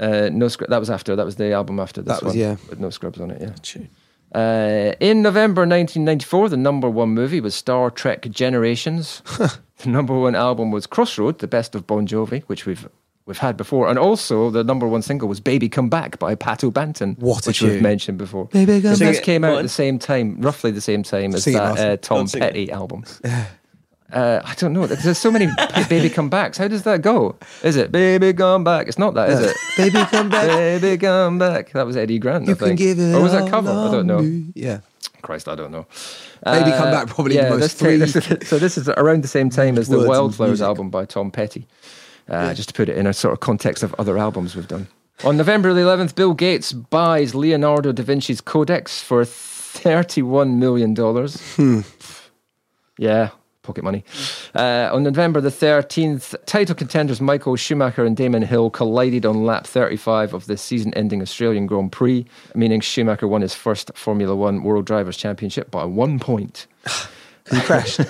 Uh, no, that was after, that was the album after this that was, one. Yeah. With no Scrubs on it, yeah. True. Uh, in November nineteen ninety-four, the number one movie was Star Trek Generations. The number one album was Crossroad, the best of Bon Jovi, which we've... We've had before, and also the number one single was "Baby Come Back" by Pat O'Banton, what which tune. We've mentioned before. Baby Come so Back. This came out at the same time, roughly the same time as sing that uh, Tom Petty it. album. uh, I don't know. There's so many "Baby Come Backs." How does that go? Is it "Baby Come Back"? It's not that, is it? Baby Come Back. Baby Come Back. That was Eddie Grant, you I think. Can give it or was that cover? I don't know. Me. Yeah. Christ, I don't know. Baby uh, Come Back probably yeah, the most. This t- this is, so this is around the same time as the Wildflowers album by Tom Petty. Uh, just to put it in a sort of context of other albums we've done. On November the eleventh, Bill Gates buys Leonardo da Vinci's Codex for thirty-one million dollars. Hmm. Yeah, pocket money. Uh, on November the thirteenth, title contenders Michael Schumacher and Damon Hill collided on lap thirty-five of the season-ending Australian Grand Prix, meaning Schumacher won his first Formula One World Drivers' Championship by one point. He crashed.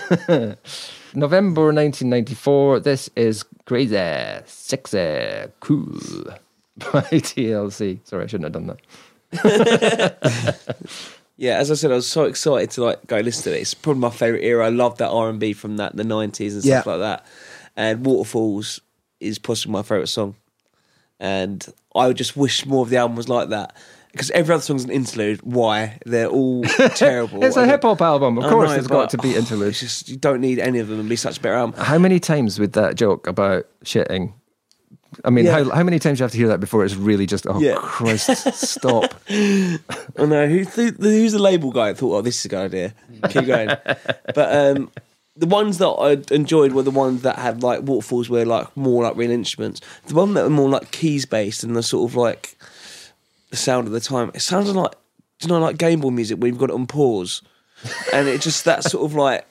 November nineteen ninety-four, this is Crazy Sexy Cool by T L C. Sorry, I shouldn't have done that. Yeah, as I said, I was so excited to like go listen to it. It's probably my favourite era. I love that R and B from that the nineties and stuff yeah. like that. And Waterfalls is possibly my favourite song. And I would just wish more of the album was like that. Because every other song's an interlude. Why? They're all terrible. It's a hip hop album. Of course, know, it's got to be interludes. Just, you don't need any of them and be such a better album. How many times with that joke about shitting? I mean, yeah. how how many times do you have to hear that before it's really just, oh, yeah. Christ, stop. I know. Who, who, who's the label guy that thought, oh, this is a good idea? Keep going. But um, the ones that I enjoyed were the ones that had, like, Waterfalls were, like, more like real instruments. The one that were more, like, keys-based and the sort of, like... the sound of the time, it sounded like, you know, like Game Boy music where you've got it on pause, and it just that sort of like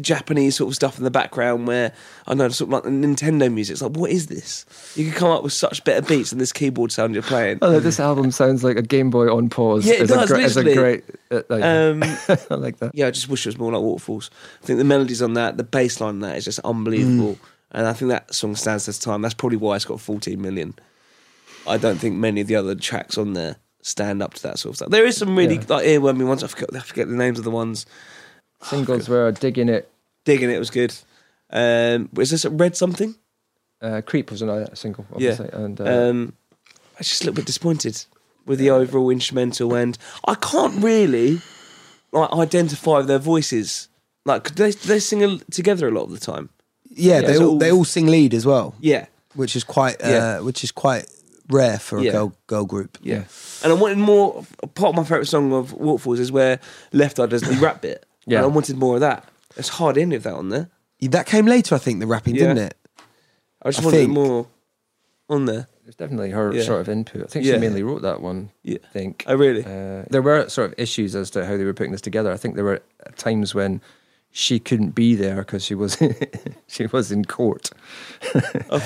Japanese sort of stuff in the background where I know sort of like the Nintendo music. It's like, what is this? You can come up with such better beats than this keyboard sound you're playing. Oh, this album sounds like a Game Boy on pause. Yeah, it is does. A, literally. Is a great. Uh, like, um, I like that. Yeah, I just wish it was more like Waterfalls. I think the melodies on that, the bass line on that is just unbelievable, mm. and I think that song stands this time. That's probably why it's got fourteen million. I don't think many of the other tracks on there stand up to that sort of stuff. There is some really yeah. like earwormy ones. I forget, I forget the names of the ones. Singles oh, were Digging It. Digging It was good. Um, was this a Red Something? Uh, Creep was another single, obviously. Yeah. And, uh, um, I was just a little bit disappointed. with the overall instrumental, and I can't really like identify their voices. Like they they sing a, together a lot of the time. Yeah, yeah they all, all they all sing lead as well. Yeah, which is quite uh, yeah. which is quite rare for a yeah. girl girl group. Yeah, and I wanted more. Part of my favourite song of Waterfalls is where Left Eye does the rap bit. Yeah, and I wanted more of that. It's hard in with that on there. That came later, I think, the rapping, yeah. didn't it? I just I wanted think. more on there. It's definitely her yeah. sort of input. I think yeah. she mainly wrote that one, yeah. I think. Oh, really? Uh, there were sort of issues as to how they were putting this together. I think there were times when she couldn't be there because she was she was in court.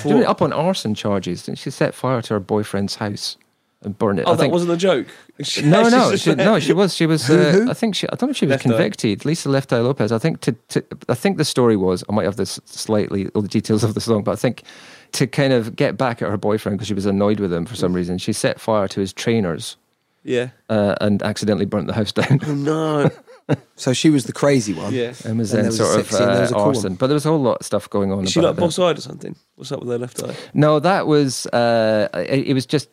Doing it up on arson charges. Didn't she set fire to her boyfriend's house and burn it? Oh, I that think, wasn't a joke? She, no, no, she, no, she was. She was. Uh, I think she. I don't know if she was Left convicted. Eye. Lisa Left Eye Lopez. I think. To, to. I think the story was. I might have this slightly all the details of the song, but I think to kind of get back at her boyfriend because she was annoyed with him for some reason, she set fire to his trainers. Yeah. Uh, and accidentally burnt the house down. Oh no. So she was the crazy one. Yeah. And was then and sort was of uh, cool arson. One. But there was a whole lot of stuff going on. Is she about like boss eyed or something? What's up with her left eye? No, that was, uh, it, it was just,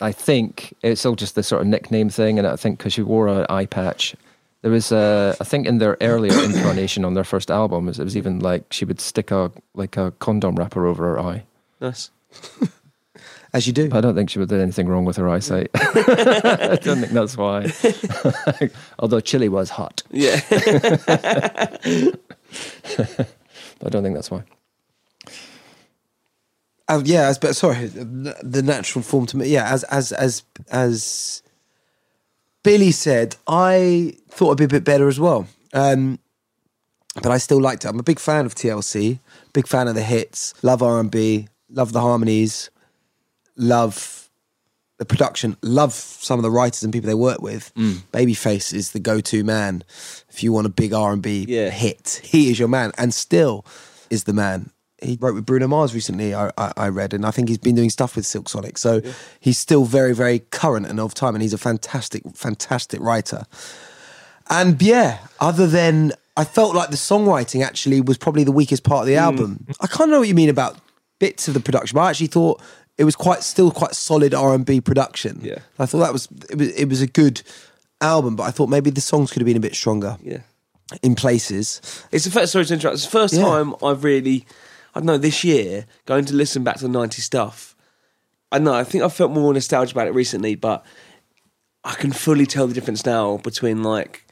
I think, it's all just the sort of nickname thing. And I think because she wore an eye patch. There was, uh, I think in their earlier incarnation on their first album, it was even like she would stick a like a condom wrapper over her eye. Nice. As you do. But I don't think she would do anything wrong with her eyesight. I don't think that's why. Although Chile was hot. Yeah. But I don't think that's why. Oh, yeah, as, but sorry, the natural form to me. Yeah, as as as as Billy said, I thought it'd be a bit better as well. Um, but I still liked it. I'm a big fan of T L C, big fan of the hits, love R and B, love the harmonies. Love the production, love some of the writers and people they work with. Mm. Babyface is the go-to man. If you want a big R and B yeah. hit, he is your man and still is the man. He wrote with Bruno Mars recently, I, I, I read, and I think he's been doing stuff with Silk Sonic. So yeah. he's still very, very current and of time, and he's a fantastic, fantastic writer. And yeah, other than, I felt like the songwriting actually was probably the weakest part of the mm. album. I kind of know what you mean about bits of the production, but I actually thought... It was quite still quite solid R and B production. Yeah. I thought that was it, was it was a good album, but I thought maybe the songs could have been a bit stronger. Yeah. In places. It's the first sorry to interrupt. It's the first yeah. time I've really I don't know, this year, going to listen back to the nineties stuff. I don't know, I think I felt more nostalgic about it recently, but I can fully tell the difference now between like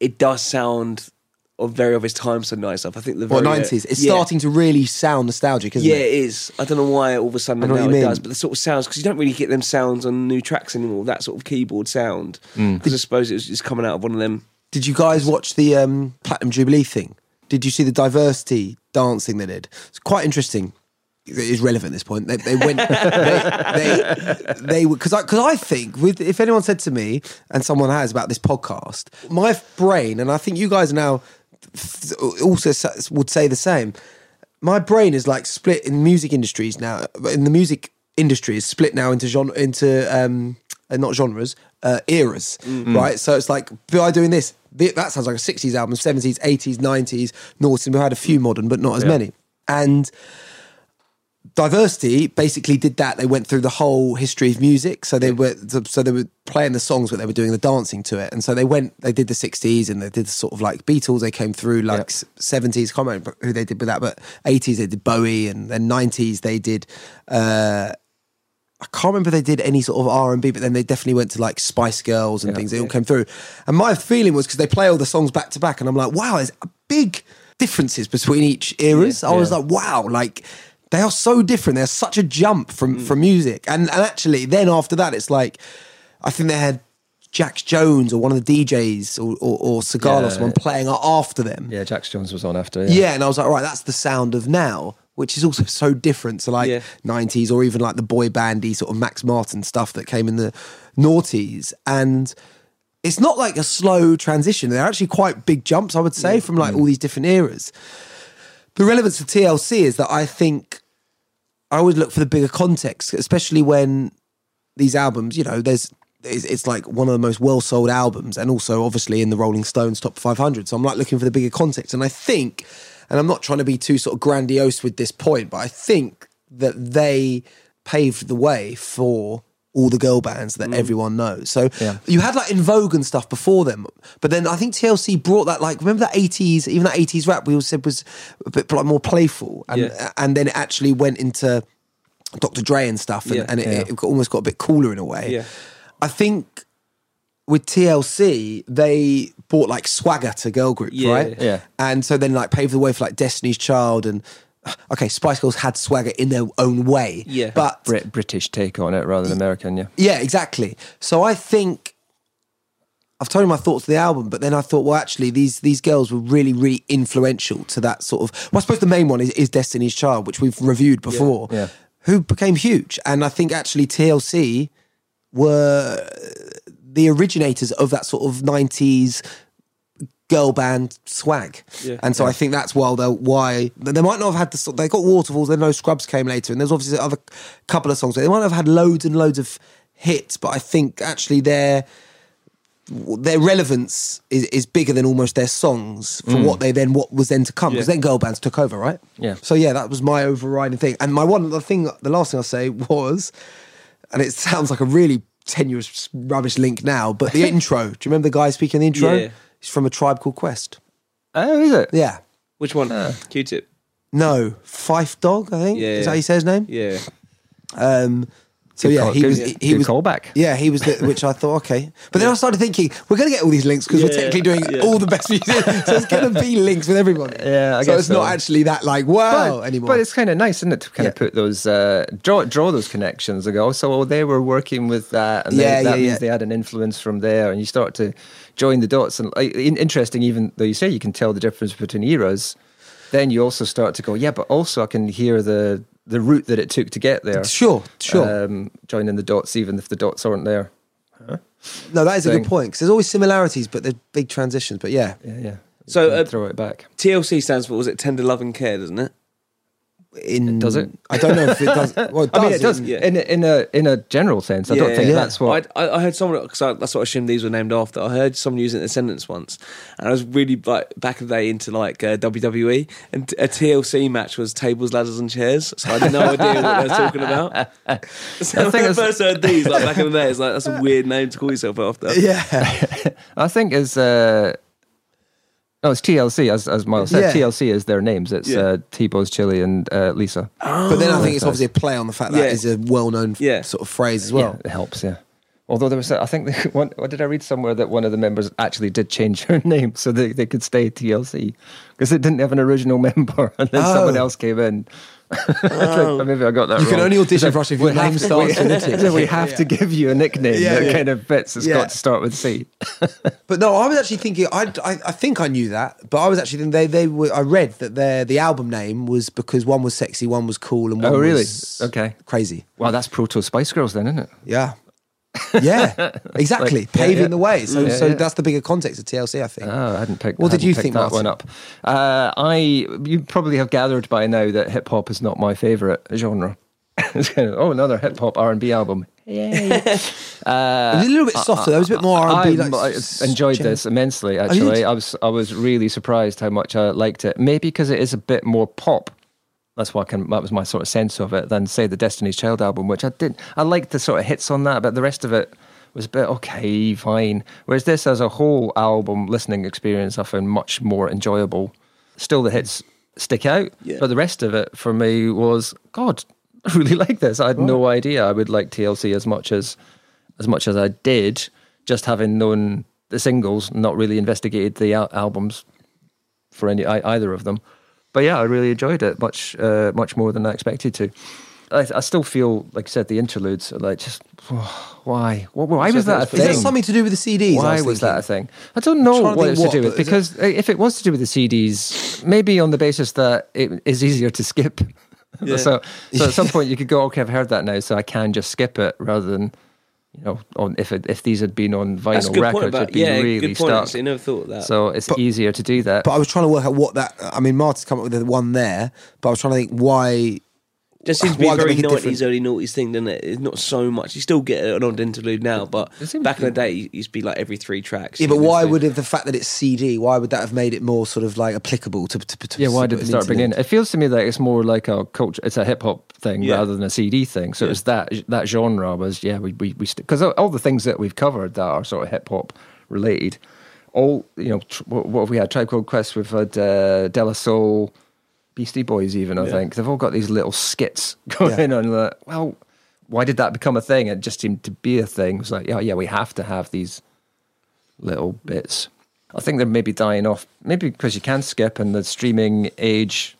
it does sound of very obvious times and nice stuff. I think the very well, nineties. It's yeah. starting to really sound nostalgic, isn't yeah, it? Yeah, it is. I don't know why all of a sudden now it mean. does, but the sort of sounds, because you don't really get them sounds on new tracks anymore, that sort of keyboard sound. Because mm. I suppose it was just coming out of one of them. Did you guys watch the um, Platinum Jubilee thing? Did you see the diversity dancing they did? It's quite interesting. It is relevant at this point. They, they went, they, because I, because I think with, if anyone said to me, and someone has about this podcast, my brain, and I think you guys are now, also would say the same. My brain is like split in music industries now. In the music industry is split now into genre, into um, not genres, uh, eras, mm-hmm. right? So it's like by doing this, that sounds like a sixties album, seventies, eighties, nineties, noughties. We had a few modern, but not as yeah. many. And Diversity basically did that. They went through the whole history of music. So they were so they were playing the songs, but they were doing the dancing to it. And so they went, they did the sixties and they did the sort of like Beatles. They came through like yep. seventies, can't remember who they did with that, but eighties they did Bowie, and then nineties they did, uh, I can't remember if they did any sort of R and B, but then they definitely went to like Spice Girls and yep. things. They all came through. And my feeling was because they play all the songs back to back and I'm like, wow, there's a big differences between each eras. Yeah, I was yeah. like, wow, like... They are so different. There's such a jump from, mm. from music. And, and actually, then after that, it's like, I think they had Jax Jones or one of the D Js or, or, or Segal yeah. or someone playing after them. Yeah, Jax Jones was on after. Yeah. yeah, and I was like, all right, that's the sound of now, which is also so different to like yeah. nineties or even like the boy bandy sort of Max Martin stuff that came in the noughties. And it's not like a slow transition. They're actually quite big jumps, I would say, yeah. from like mm. all these different eras. The relevance of T L C is that I think I always look for the bigger context, especially when these albums, you know, there's it's, it's like one of the most well-sold albums and also obviously in the Rolling Stones top five hundred. So I'm like looking for the bigger context. And I think, and I'm not trying to be too sort of grandiose with this point, but I think that they paved the way for all the girl bands that mm. everyone knows. So yeah. you had like In Vogue and stuff before them, but then I think T L C brought that, like, remember that eighties, even that eighties rap we all said was a bit like more playful, and yeah. and then it actually went into Doctor Dre and stuff, and, yeah. and it, yeah. it almost got a bit cooler in a way. Yeah. I think with T L C, they brought like swagger to girl group, yeah. right? Yeah. And so then like paved the way for like Destiny's Child and, okay, Spice Girls had swagger in their own way. Yeah. But Brit- British take on it rather than American, yeah. Yeah, exactly. So I think, I've told you my thoughts of the album, but then I thought, well, actually, these these girls were really, really influential to that sort of, well, I suppose the main one is, is Destiny's Child, which we've reviewed before, yeah. Yeah. who became huge. And I think actually T L C were the originators of that sort of nineties girl band swag, yeah, and so yeah. I think that's why they why they might not have had the they got Waterfalls. Then No Scrubs came later, and there's obviously other couple of songs. They might have had loads and loads of hits, but I think actually their their relevance is, is bigger than almost their songs for mm. what they then what was then to come. Because yeah. then girl bands took over, right? Yeah. So yeah, that was my overriding thing. And my one the thing, the last thing I'll say was, and it sounds like a really tenuous rubbish link now, but the intro. Do you remember the guy speaking in the intro? Yeah. It's from A Tribe Called Quest. Oh, is it? Yeah. Which one? Uh, Q-Tip? No. Fife Dog, I think. Yeah, is that how you say his name? Yeah. Um, so, good yeah, call, he good, was... He, he good was, callback. Yeah, he was... The, which I thought, okay. But yeah. then I started thinking, we're going to get all these links because yeah, we're technically doing yeah. all the best music. So it's going to be links with everyone. Yeah, I guess so. It's so. Not actually that, like, wow, but, anymore. But it's kind of nice, isn't it, to kind yeah. of put those... Uh, draw draw those connections and go, so well, they were working with that and yeah, they, that yeah, means yeah. they had an influence from there, and you start to... join the dots. And like, interesting, even though you say you can tell the difference between eras, then you also start to go, yeah, but also I can hear the the route that it took to get there. Sure, sure. Um, joining the dots, even if the dots aren't there. Huh? No, that is Thing. a good point, because there's always similarities, but there's big transitions, but yeah. Yeah, yeah. So uh, throw it back. T L C stands for, was it Tender Love and Care, doesn't it? In, does it? I don't know if it does. Well, it does I mean, it does yeah. in, in a in a general sense. I yeah, don't think yeah. that's what I, I heard. Someone because that's what I assumed these were named after. I heard someone using the sentence once, and I was really like back in the day into like uh, W W E, and a T L C match was tables, ladders, and chairs. So I had no idea what they were talking about. So I think when I first heard these like back in the day, it's like that's a weird name to call yourself after. Yeah, I think as. Uh, No, it's T L C, as as Miles said. Yeah. T L C is their names. It's yeah. uh, T-Boz, Chili and uh, Lisa. Oh. But then I think it's obviously a play on the fact that yeah. is a well-known yeah. sort of phrase as well. Yeah, it helps, yeah. Although there was, I think, one, did I read somewhere that one of the members actually did change her name so they, they could stay T L C because it didn't have an original member and then oh. someone else came in. Oh. Maybe I got that you wrong. You can only audition for us if your name starts with it. We have yeah. to give you a nickname yeah, that yeah. kind of fits. It's yeah. got to start with C. But no, I was actually thinking. I, I I think I knew that, but I was actually thinking they they were. I read that their the album name was because one was sexy, one was cool, and one oh, really? was okay crazy. Wow, that's proto Spice Girls, then, isn't it? Yeah, yeah, exactly. Like, paving yeah, yeah. the way. So yeah, so yeah. that's the bigger context of T L C, I think. Oh, I hadn't picked. What did you think, Martin? That one up. Uh, I you probably have gathered by now that hip hop is not my favourite genre. It's kind of, oh, another hip hop R and B album. Yeah, uh, a little bit softer. There was a bit more R and B. I, like, I enjoyed gen- this immensely. Actually, I was I was really surprised how much I liked it. Maybe because it is a bit more pop. That's why I can, that was my sort of sense of it than, say, the Destiny's Child album, which I did. I liked the sort of hits on that, but the rest of it was a bit, okay, fine. Whereas this, as a whole album listening experience, I found much more enjoyable. Still, the hits stick out, yeah. but the rest of it for me was, God, I really like this. I had right. no idea I would like T L C as much as as much as I did, just having known the singles, not really investigated the al- albums for any either of them. But yeah, I really enjoyed it much, uh, much more than I expected to. I, I still feel, like I said, the interludes are like just oh, why? Why, why was that a thing? Is that something to do with the C Ds? Why I was, was that a thing? I don't know what it's to do with because it... if it was to do with the C Ds, maybe on the basis that it is easier to skip. Yeah. so, so at some point you could go, okay, I've heard that now, so I can just skip it rather than. You know, on if it, if these had been on vinyl records, it'd be yeah, really good point, stuck. Actually, never thought of that. So it's but, easier to do that. But I was trying to work out what that. I mean, Martin's come up with the one there, but I was trying to think why. Just seems to be a very nineties, early noughties thing, doesn't it? It's not so much. You still get an odd interlude now, but back in the day, it used to be like every three tracks. Yeah, but why would it, the fact that it's C D, why would that have made it more sort of like applicable to... to, to yeah, why did it start bringing in? It feels to me like it's more like a culture, it's a hip-hop thing yeah. rather than a C D thing. So yeah. it's that that genre was, yeah, we... we because we all the things that we've covered that are sort of hip-hop related, all, you know, tr- what have we had? Tribe Called Quest, we've had uh, De La Soul... Beastie Boys even, I yeah. think. They've all got these little skits going yeah. on. Like, well, why did that become a thing? It just seemed to be a thing. It was like, yeah, yeah, we have to have these little bits. I think they're maybe dying off, maybe because you can skip and the streaming age,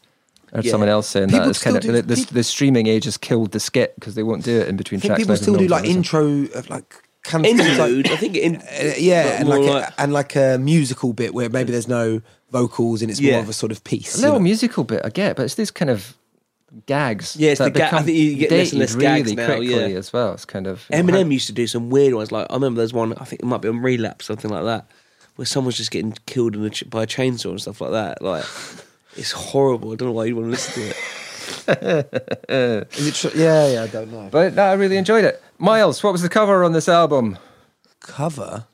or yeah. someone else saying people that, kind of, do, the, the, people, the streaming age has killed the skit because they won't do it in between tracks. People still do like intro, of like... Kind of interlude, like, I think. In, uh, yeah, and like, like a, and like a musical bit where maybe there's no vocals and it's yeah. more of a sort of piece. A little you know? musical bit, I get, but it's these kind of gags. Yeah, it's the gag. I think you get less and less gags really now. Quickly yeah, as well. It's kind of Eminem know, how- used to do some weird ones. Like I remember there's one. I think it might be on Relapse, something like that, where someone's just getting killed in a ch- by a chainsaw and stuff like that. Like it's horrible. I don't know why you want to listen to it. Is it tr- yeah, yeah, I don't know. But no, I really enjoyed it. Miles, what was the cover on this album? Cover?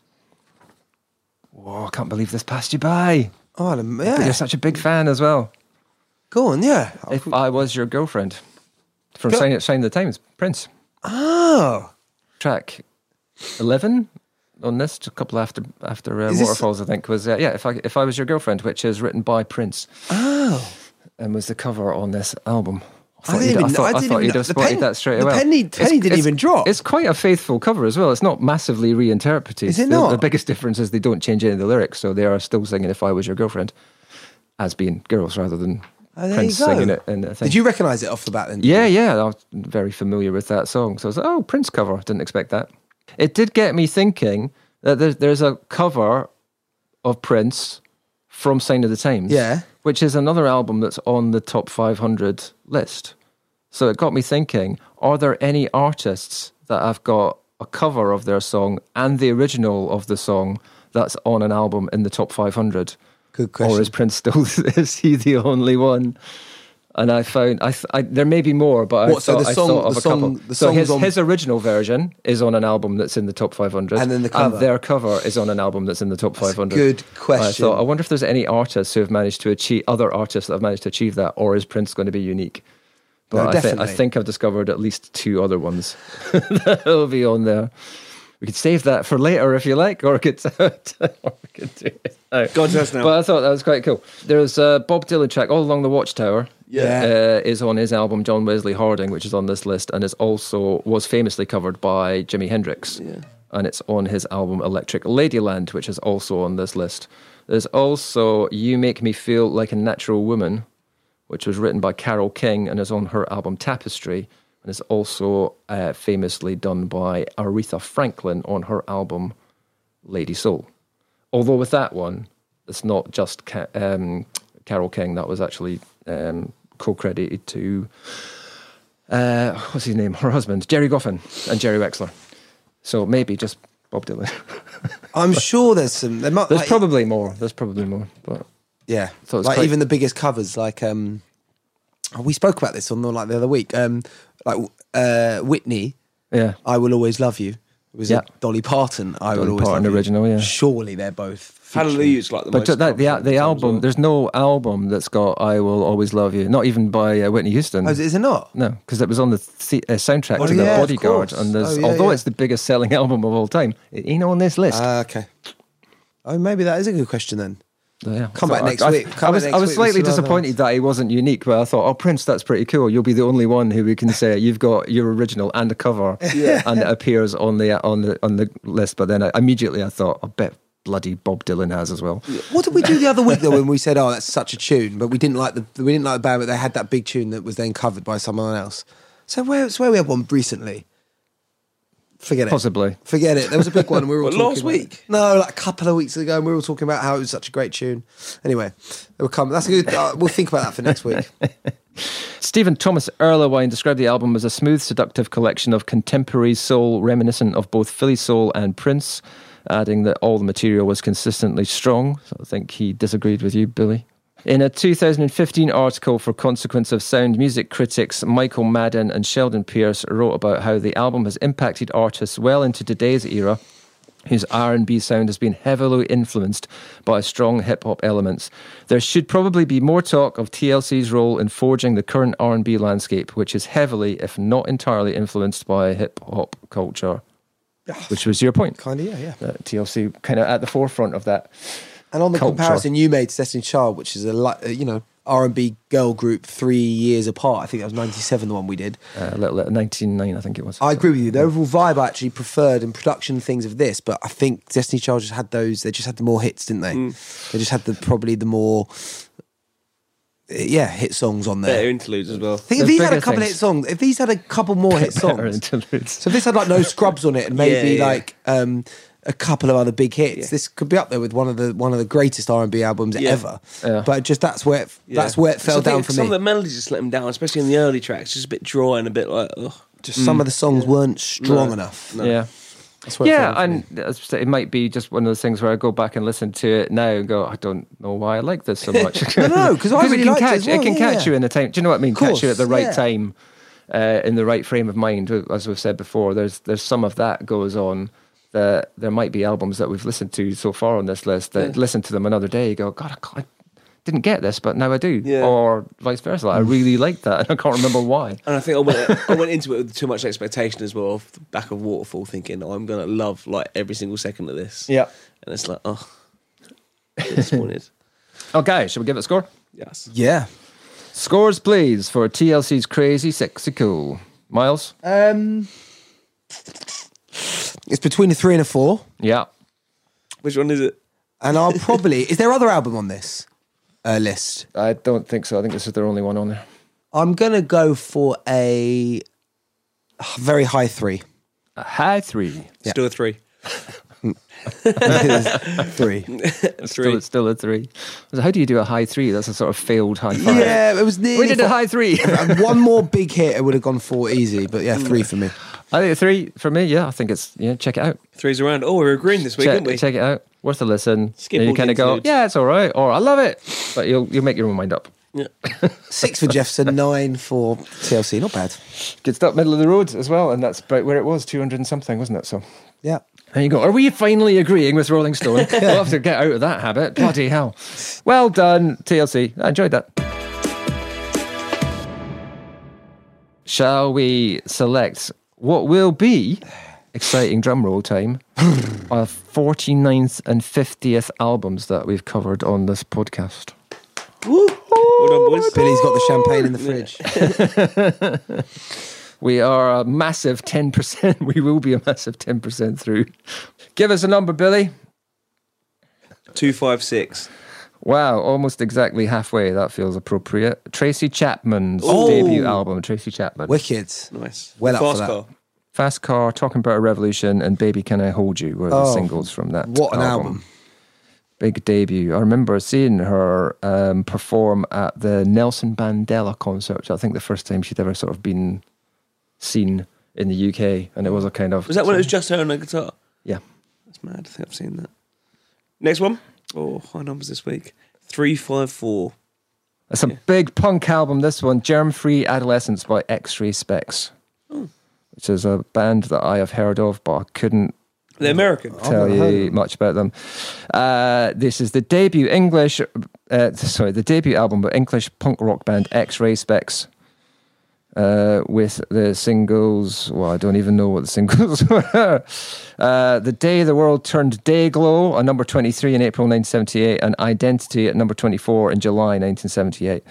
Whoa, I can't believe this passed you by. Oh, yeah. You're such a big fan as well. Go on, yeah. If I'll... I Was Your Girlfriend from Go- Sign of the Times, Prince. Oh. Track eleven on this, a couple after after uh, Waterfalls, this... I think, was, uh, yeah, if I, if I Was Your Girlfriend, which is written by Prince. Oh. And was the cover on this album. I, I didn't even I thought, know. I, I thought you'd have spotted pen, that straight away. The penny, penny it's, didn't it's, even drop. It's quite a faithful cover as well. It's not massively reinterpreted. Is it the, not? The biggest difference is they don't change any of the lyrics, so they are still singing If I Was Your Girlfriend as being girls rather than oh, Prince singing it. And I think, did you recognise it off the bat then? Yeah, you? yeah. I was very familiar with that song. So I was like, oh, Prince cover. I didn't expect that. It did get me thinking that there's, there's a cover of Prince from Sign of the Times. Yeah. Which is another album that's on the top five hundred list. So it got me thinking, are there any artists that have got a cover of their song and the original of the song that's on an album in the top five hundred? Good question. Or is Prince still, is he the only one? And I found, I, th- I there may be more, but what, I, so thought, the song, I thought of the a song, couple. The so his, on... his original version is on an album that's in the top five hundred. And then the cover. And their cover is on an album that's in the top that's five hundred. Good question. I thought, I wonder if there's any artists who have managed to achieve, other artists that have managed to achieve that, or is Prince going to be unique? But no, I, th- I think I've discovered at least two other ones that will be on there. We could save that for later if you like, or we could, or we could do it. Right. God knows now. But I thought that was quite cool. There's a Bob Dylan track, All Along the Watchtower, yeah. uh, is on his album John Wesley Harding, which is on this list, and is also was famously covered by Jimi Hendrix. Yeah. And it's on his album Electric Ladyland, which is also on this list. There's also You Make Me Feel Like a Natural Woman, which was written by Carole King and is on her album Tapestry. And it's also uh, famously done by Aretha Franklin on her album Lady Soul. Although with that one, it's not just Ca- um, Carole King. That was actually um, co-credited to, uh, what's his name? Her husband, Jerry Goffin and Jerry Wexler. So maybe just Bob Dylan. I'm sure there's some... There might, there's like, probably more. There's probably more. But yeah. So like quite, even the biggest covers, like... Um, we spoke about this on the, like the other week. Um, like uh, Whitney, yeah. I Will Always Love You. It was yeah. a Dolly Parton, I Dolly Will Always Parton Love original, You. Yeah. Surely they're both. Hallelujah is like the but most. But the, the album, well. There's no album that's got I Will Always Love You, not even by uh, Whitney Houston. Oh, is it not? No, because it was on the th- uh, soundtrack oh, to yeah, The Bodyguard. And there's, oh, yeah, although yeah. it's the biggest selling album of all time, it ain't on this list. Uh, okay. Oh, maybe that is a good question then. Oh, yeah. Come back next I, week. Come I was, I was slightly disappointed that he wasn't unique, but I thought, oh, Prince, that's pretty cool. You'll be the only one who we can say you've got your original and a cover, yeah. and it appears on the on the on the list. But then I, immediately I thought, I bet bloody Bob Dylan has as well. What did we do the other week though when we said, oh, that's such a tune, but we didn't like the we didn't like the band, but they had that big tune that was then covered by someone else. So where it's where we had one recently. Forget it. Possibly. Forget it. There was a big one. We were all talking last week? About, no, like a couple of weeks ago, and we were all talking about how it was such a great tune. Anyway, it will come. That's a good. Uh, we'll think about that for next week. Stephen Thomas Erlewine described the album as a smooth, seductive collection of contemporary soul reminiscent of both Philly Soul and Prince, adding that all the material was consistently strong. So I think he disagreed with you, Billy. In a two thousand fifteen article for Consequence of Sound, music critics Michael Madden and Sheldon Pierce wrote about how the album has impacted artists well into today's era, whose R and B sound has been heavily influenced by strong hip-hop elements. There should probably be more talk of T L C's role in forging the current R and B landscape, which is heavily, if not entirely, influenced by hip-hop culture. Which was your point. Kind of, yeah, yeah. Uh, T L C kind of at the forefront of that. And on the culture. Comparison you made to Destiny's Child, which is a, you know, R and B girl group three years apart. I think that was ninety-seven, the one we did. Uh, a little, little, ninety-nine, I think it was. I agree with you. The overall vibe I actually preferred and production things of this, but I think Destiny's Child just had those, they just had the more hits, didn't they? Mm. They just had the probably the more... Yeah, hit songs on there. Better interludes as well. I think if these had a couple things. Of hit songs, if these had a couple more hit songs, interludes. So if this had like no Scrubs on it and maybe yeah, yeah. like um, a couple of other big hits, yeah. this could be up there with one of the one of the greatest R and B albums yeah. ever. Yeah. But just that's where it, yeah. that's where it fell down for some me. Some of the melodies just let them down, especially in the early tracks, just a bit dry and a bit like ugh. Just mm. some of the songs yeah. weren't strong no. enough. No. Yeah. Yeah, and it might be just one of those things where I go back and listen to it now and go, I don't know why I like this so much. no, no, because I really like it. As well. It can yeah, catch yeah. you in the time. Do you know what I mean? Course, catch you at the right yeah. time, uh, in the right frame of mind. As we've said before, there's there's some of that goes on. That there might be albums that we've listened to so far on this list that yeah. listen to them another day, you go, God, I didn't get this, but now I do, yeah. or vice versa. Like, I really liked that, and I can't remember why. And I think I went, I went into it with too much expectation as well, off the back of Waterfall, thinking oh, I'm gonna love like every single second of this. Yeah, and it's like, oh, disappointed. Okay, shall we give it a score? Yes. Yeah. Scores, please, for T L C's Crazy Sexy Cool. Miles. Um, it's between a three and a four. Yeah. Which one is it? And I'll probably. Is there other album on this? Uh, list. I don't think so. I think this is their only one on there. I'm going to go for a very high three. A high three. Yeah. Still a three. three. three. Still, still a three. So how do you do a high three? That's a sort of failed high five. Yeah, it was nearly. We did four. A high three. One more big hit, it would have gone four easy, but yeah, three for me. I think three for me, yeah. I think it's, yeah, check it out. Three's around. Oh, we're agreeing this week, check, didn't we? Check it out. Worth a listen. Skip and you kind of go, yeah, it's all right, or I love it. But you'll you'll make your own mind up. Yeah. Six for Jefferson, nine for T L C. Not bad. Good stuff, middle of the road as well, and that's about where it was, two hundred and something, wasn't it? So yeah. There you go. Are we finally agreeing with Rolling Stone? We'll have to get out of that habit. Bloody hell. Well done, T L C. I enjoyed that. Shall we select what will be... exciting drumroll time. Our forty-ninth and fiftieth albums that we've covered on this podcast. Woo-hoo, well done, boys. Billy's got the champagne in the fridge. We are a massive ten percent. We will be a massive ten percent through. Give us a number, Billy. two five six. Wow, almost exactly halfway. That feels appropriate. Tracy Chapman's oh. debut album, Tracy Chapman. Wicked. Nice. Well up Fast for that. Car. Fast Car, Talking About a Revolution, and Baby Can I Hold You were the oh, singles from that. What an album. album. Big debut. I remember seeing her um, perform at the Nelson Mandela concert. I think the first time she'd ever sort of been seen in the U K. And it was a kind of... Was that when it was just her on a guitar? Yeah. That's mad. I think I've seen that. Next one. Oh, high numbers this week. three five four. That's yeah. a big punk album, this one. Germ-Free Adolescence by X-Ray Specs. Oh. Which is a band that I have heard of, but I couldn't They're American. tell you much about them. Uh, this is the debut English, uh, sorry, the debut album of English punk rock band X-Ray Specs, uh, with the singles, well, I don't even know what the singles were. Uh, the Day the World Turned Dayglow, at number twenty-three in April nineteen seventy-eight, and Identity at number twenty-four in July nineteen seventy-eight.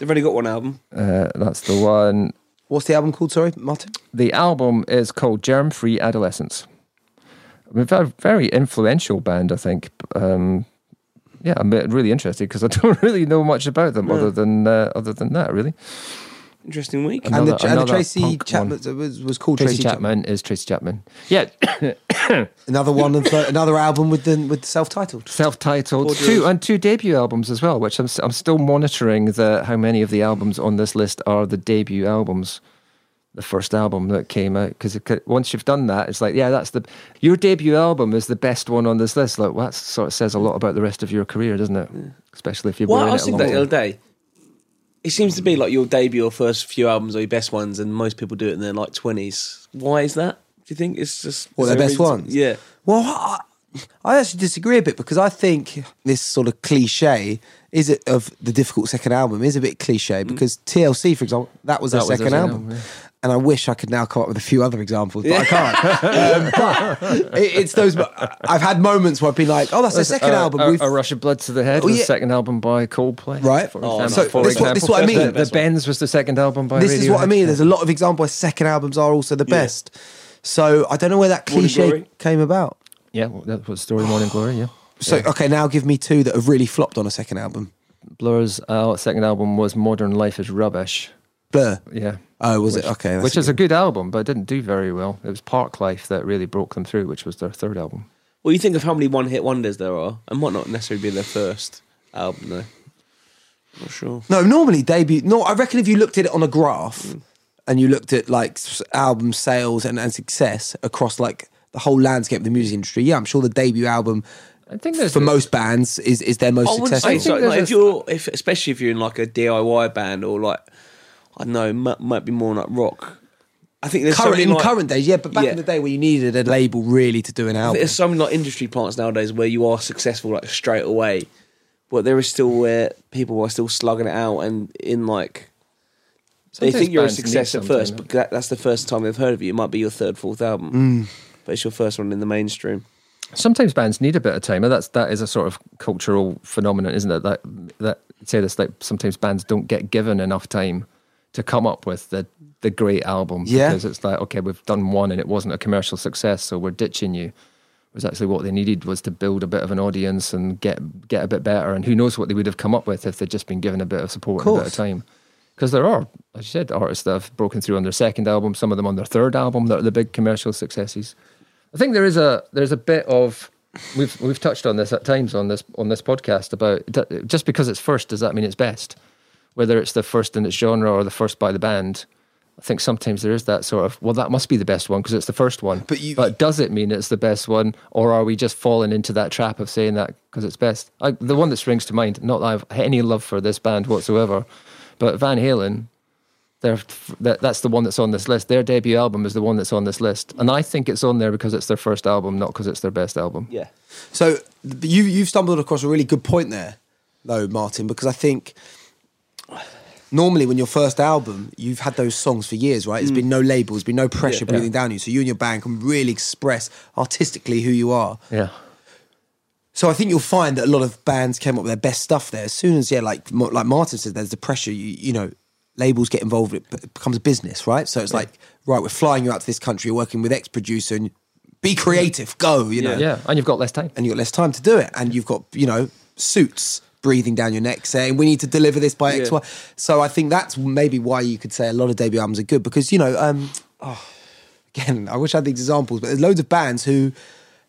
They've only got one album. Uh, that's the one... What's the album called, sorry, Martin? The album is called Germ-Free Adolescence. A very influential band, I think. Um, yeah, I'm really interested because I don't really know much about them no. other than uh, other than that, really. Interesting week. Another, and, the, and the Tracy Chapman was, was called Tracy, Tracy Chapman, Chapman. Is Tracy Chapman? Yeah. another one of the, another album with the with self-titled. Self-titled. Two and two debut albums as well, which I'm I'm still monitoring the how many of the albums on this list are the debut albums. the first album that came out, because once you've done that, it's like, yeah, that's the your debut album is the best one on this list. Like, well, that sort of says a lot about the rest of your career, doesn't it? Yeah. Especially if you've been well, in I was it a long that the other day. It seems to be like your debut or first few albums are your best ones, and most people do it in their like twenties. Why is that? Do you think it's just what their best reason? Ones? Yeah. Well, I, I actually disagree a bit, because I think this sort of cliche is it of the difficult second album is a bit cliche, because T L C, for example, that was their second was album. album yeah. And I wish I could now come up with a few other examples, but yeah. I can't. um, but it, it's those. I've had moments where I've been like, "Oh, that's the second uh, album." A, We've... a Rush of Blood to the Head oh, was yeah. the second album by Coldplay, right? For oh, example, so for this, example. What, this is what I mean. The, the Bends was the second album by. This Radiohead. Is what I mean. There's a lot of examples where second albums are also the best. Yeah. So I don't know where that cliche came about. Yeah, well, that was Story Morning Glory. Yeah. So yeah. Okay, now give me two that have really flopped on a second album. Blur's uh, second album was Modern Life is Rubbish. Blur, yeah. Oh, was which, it? Okay. Which is a good album, but it didn't do very well. It was Park Life that really broke them through, which was their third album. Well, you think of how many one-hit wonders there are, and might not necessarily be their first album, though. Not sure. No, normally debut... No, I reckon if you looked at it on a graph, mm. and you looked at, like, album sales and, and success across, like, the whole landscape of the music industry, yeah, I'm sure the debut album... I think for a, most bands is, is their most I successful. I think so, like, a, if you're, if, especially if you're in, like, a D I Y band or, like... I don't know, it might, might be more like rock. I think there's current, in like, current days, yeah, but back yeah. in the day where you needed a label really to do an album. There's some like industry plants nowadays where you are successful like straight away, but there is still where people are still slugging it out and in like sometimes they think you're a success at first, but that, that's the first time they've heard of you. It might be your third, fourth album, mm. but it's your first one in the mainstream. Sometimes bands need a bit of time, and that's that is a sort of cultural phenomenon, isn't it? That that say this like sometimes bands don't get given enough time to come up with the the great album, yeah. because it's like, okay, we've done one and it wasn't a commercial success, so we're ditching you. It was actually what they needed was to build a bit of an audience and get get a bit better, and who knows what they would have come up with if they'd just been given a bit of support and a bit of time. Because there are, as you said, artists that have broken through on their second album, some of them on their third album that are the big commercial successes. I think there is a there's a bit of we've we've touched on this at times on this on this podcast about just because it's first, does that mean it's best? Whether it's the first in its genre or the first by the band, I think sometimes there is that sort of, well, that must be the best one because it's the first one. But, you, but does it mean it's the best one, or are we just falling into that trap of saying that because it's best? I, the one that springs to mind, not that I have any love for this band whatsoever, but Van Halen, they're, that, that's the one that's on this list. Their debut album is the one that's on this list. And I think it's on there because it's their first album, not because it's their best album. Yeah. So you, you've stumbled across a really good point there, though, Martin, because I think... Normally when your first album, you've had those songs for years, right? There's mm. been no labels, there's been no pressure yeah, breathing yeah. down you, so you and your band can really express artistically who you are. Yeah. So I think you'll find that a lot of bands came up with their best stuff there. As soon as, yeah, like like Martin said, there's the pressure, you, you know, labels get involved, it becomes a business, right? So it's yeah. like, right, we're flying you out to this country, you're working with X producer, and be creative, go, you know. Yeah, yeah, and you've got less time. And you've got less time to do it, and you've got, you know, suits breathing down your neck saying we need to deliver this by X, yeah. Y. So I think that's maybe why you could say a lot of debut albums are good, because you know um, oh, again I wish I had the examples, but there's loads of bands who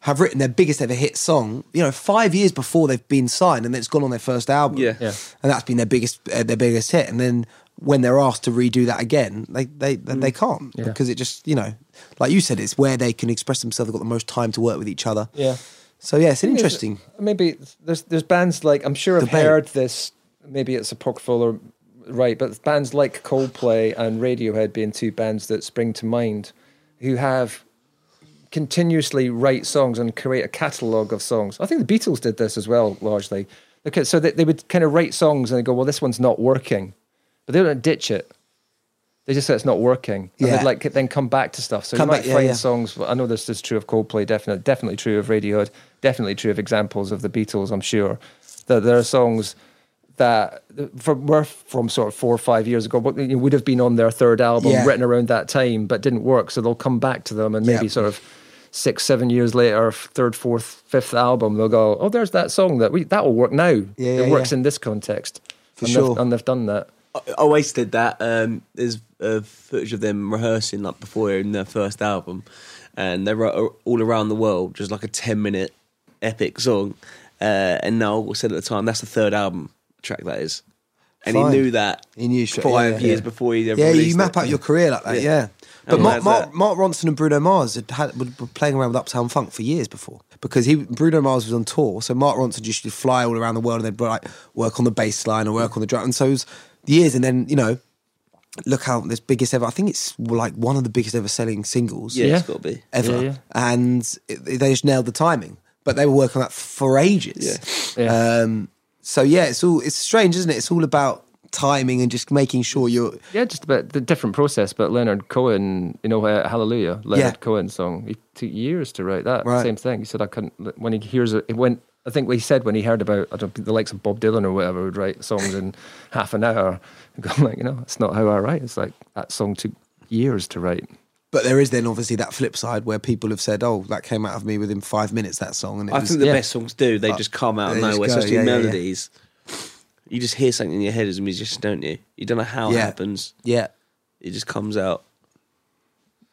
have written their biggest ever hit song you know five years before they've been signed, and it's gone on their first album, yeah, yeah. and that's been their biggest uh, their biggest hit, and then when they're asked to redo that again they they, mm. they can't yeah. because it just, you know, like you said, it's where they can express themselves, they've got the most time to work with each other. Yeah. So yeah, it's an interesting. Maybe there's there's bands like, I'm sure I've heard this, maybe it's apocryphal or right, but bands like Coldplay and Radiohead being two bands that spring to mind, who have continuously write songs and create a catalogue of songs. I think the Beatles did this as well, largely. Okay, so they, they would kind of write songs and they go, well, this one's not working, but they don't ditch it. They just say it's not working. And yeah. they'd like then come back to stuff. So come you might back, find yeah, yeah. songs. I know this is true of Coldplay, definitely, definitely true of Radiohead, definitely true of examples of the Beatles. I'm sure that there are songs that from, were from sort of four or five years ago, but it would have been on their third album, yeah. written around that time, but didn't work. So they'll come back to them, and maybe yep. sort of six, seven years later, third, fourth, fifth album, they'll go, "Oh, there's that song that we that will work now. Yeah, yeah, it works yeah. in this context." For and sure, they've, and they've done that. I wasted that. Um, there's uh, footage of them rehearsing like before in their first album, and they wrote all around the world, just like a ten minute epic song. Uh, and Noel said at the time, that's the third album track that is. And Fine. he knew that he knew five yeah, yeah. years yeah. before he ever yeah, released it. Yeah, you map it. out your career like that, yeah. yeah. But I mean, Mark, Mark, Mark Ronson and Bruno Mars had, had were playing around with Uptown Funk for years before, because he Bruno Mars was on tour, so Mark Ronson just used to fly all around the world, and they'd like work on the bass line or work on the drum, and so it was years. And then, you know, look how this biggest ever, I think it's like one of the biggest ever selling singles. Yeah, yeah. It's got to be. Ever. Yeah, yeah. And it, they just nailed the timing. But they were working on that for ages. Yeah. Yeah. Um, so yeah, it's all, it's strange, isn't it? It's all about timing and just making sure you're... Yeah, just about the different process, but Leonard Cohen, you know, uh, Hallelujah, Leonard yeah. Cohen song, it took years to write that. Right. Same thing. He said, I couldn't, when he hears it, when, I think what he said when he heard about, I don't, the likes of Bob Dylan or whatever would write songs in half an hour, and go like, you know, it's not how I write. It's like, that song took years to write. But there is then obviously that flip side where people have said, oh, that came out of me within five minutes, that song. And it I was, think the yeah. best songs do, they but just come out of nowhere, especially yeah, melodies. Yeah, yeah. You just hear something in your head as a musician, don't you? You don't know how yeah. it happens. Yeah. It just comes out.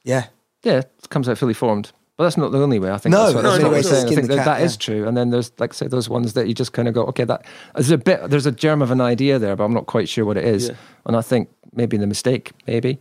Yeah. Yeah, it comes out fully formed. But that's not the only way, I think. No, that's what, no, that's no, what no, we're saying. I think that, cat, that yeah. is true. And then there's, like I say, those ones that you just kind of go, okay, that there's a bit, there's a germ of an idea there, but I'm not quite sure what it is. Yeah. And I think maybe the mistake, maybe,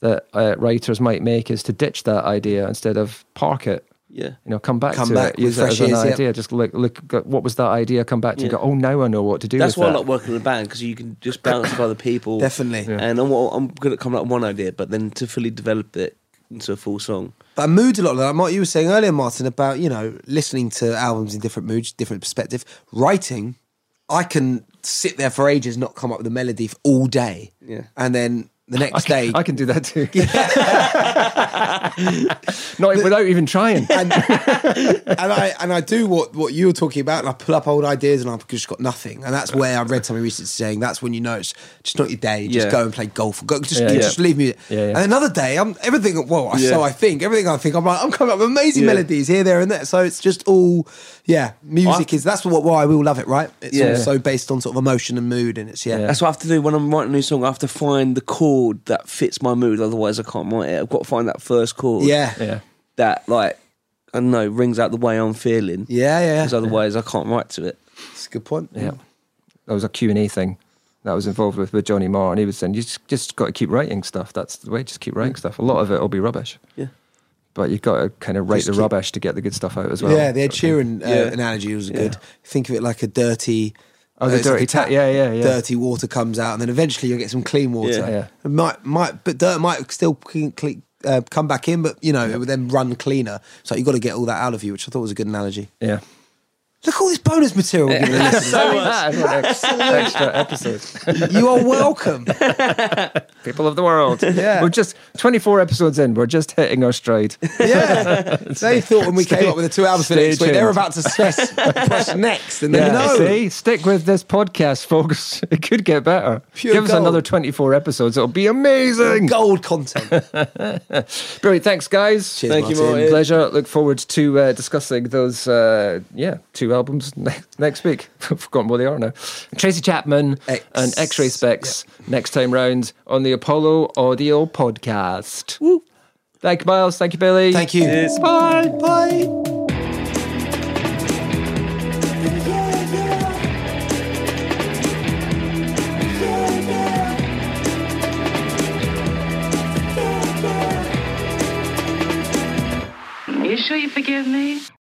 that uh, writers might make is to ditch that idea instead of park it. Yeah, you know, come back come to back it, use it as an years, idea. Yep. Just look, look, what was that idea? Come back to yeah. and go, oh, now I know what to do. That's with why that. I like working in a band, because you can just bounce with other people. Definitely. Yeah. And I'm, I'm good at coming up with one idea, but then to fully develop it into a full song. That mood a lot, like what you were saying earlier, Martin, about, you know, listening to albums in different moods, different perspective. Writing, I can sit there for ages, not come up with a melody for all day. Yeah. And then... the next I can, day, I can do that too. Not the, without even trying. And, and I and I do what, what you were talking about, and I pull up old ideas, and I've just got nothing. And that's where I read something recently saying that's when you know it's just not your day. Just yeah. go and play golf. Go, just yeah, yeah. just leave music. Yeah, yeah. And another day, I'm everything. Well, yeah. so I think everything I think I'm like I'm coming up with amazing yeah. melodies here, there, and there. So it's just all yeah. Music I, is that's what why we all love it, right? It's yeah. also based on sort of emotion and mood, and it's yeah. yeah. That's what I have to do when I'm writing a new song. I have to find the core that fits my mood, otherwise I can't write it. I've got to find that first chord yeah. yeah. that, like, I don't know, rings out the way I'm feeling. Yeah, yeah. Because otherwise yeah. I can't write to it. That's a good point. Yeah. That was a Q and A thing that I was involved with with Johnny Marr, and he was saying, you just, just got to keep writing stuff. That's the way, just keep writing stuff. A lot of it will be rubbish. Yeah. But you've got to kind of write just the keep... rubbish to get the good stuff out as well. Yeah, the Ed Sheeran uh, yeah. analogy was good. Yeah. Think of it like a dirty... Oh, the dirty like tap, yeah, yeah, yeah. Dirty water comes out, and then eventually you'll get some clean water. Yeah, yeah. It might, might, but dirt might still clean, clean, uh, come back in, but you know, it would then run cleaner. So you've got to get all that out of you, which I thought was a good analogy. Yeah. Look at all this bonus material we're giving the listeners. So much. Extra episodes. You are welcome. People of the world. Yeah. We're just twenty-four episodes in, we're just hitting our stride. Yeah. They thought when we stay, came up with the two albums for next week, they were about to stress press next. And then, yeah. no. See, stick with this podcast, folks. It could get better. Pure Give gold. Us another twenty-four episodes. It'll be amazing. Gold content. Brilliant. Thanks, guys. Cheers, Thank Martin. you, Martin. Pleasure. Look forward to uh, discussing those, uh, yeah, two albums next, next week. I've forgotten what they are now. Tracy Chapman X. and X-Ray Specs yep. next time round on the Apollo Audio Podcast. Woo. Thank you, Miles. Thank you, Billy. Thank you. Cheers. Bye. Bye. You sure you forgive me?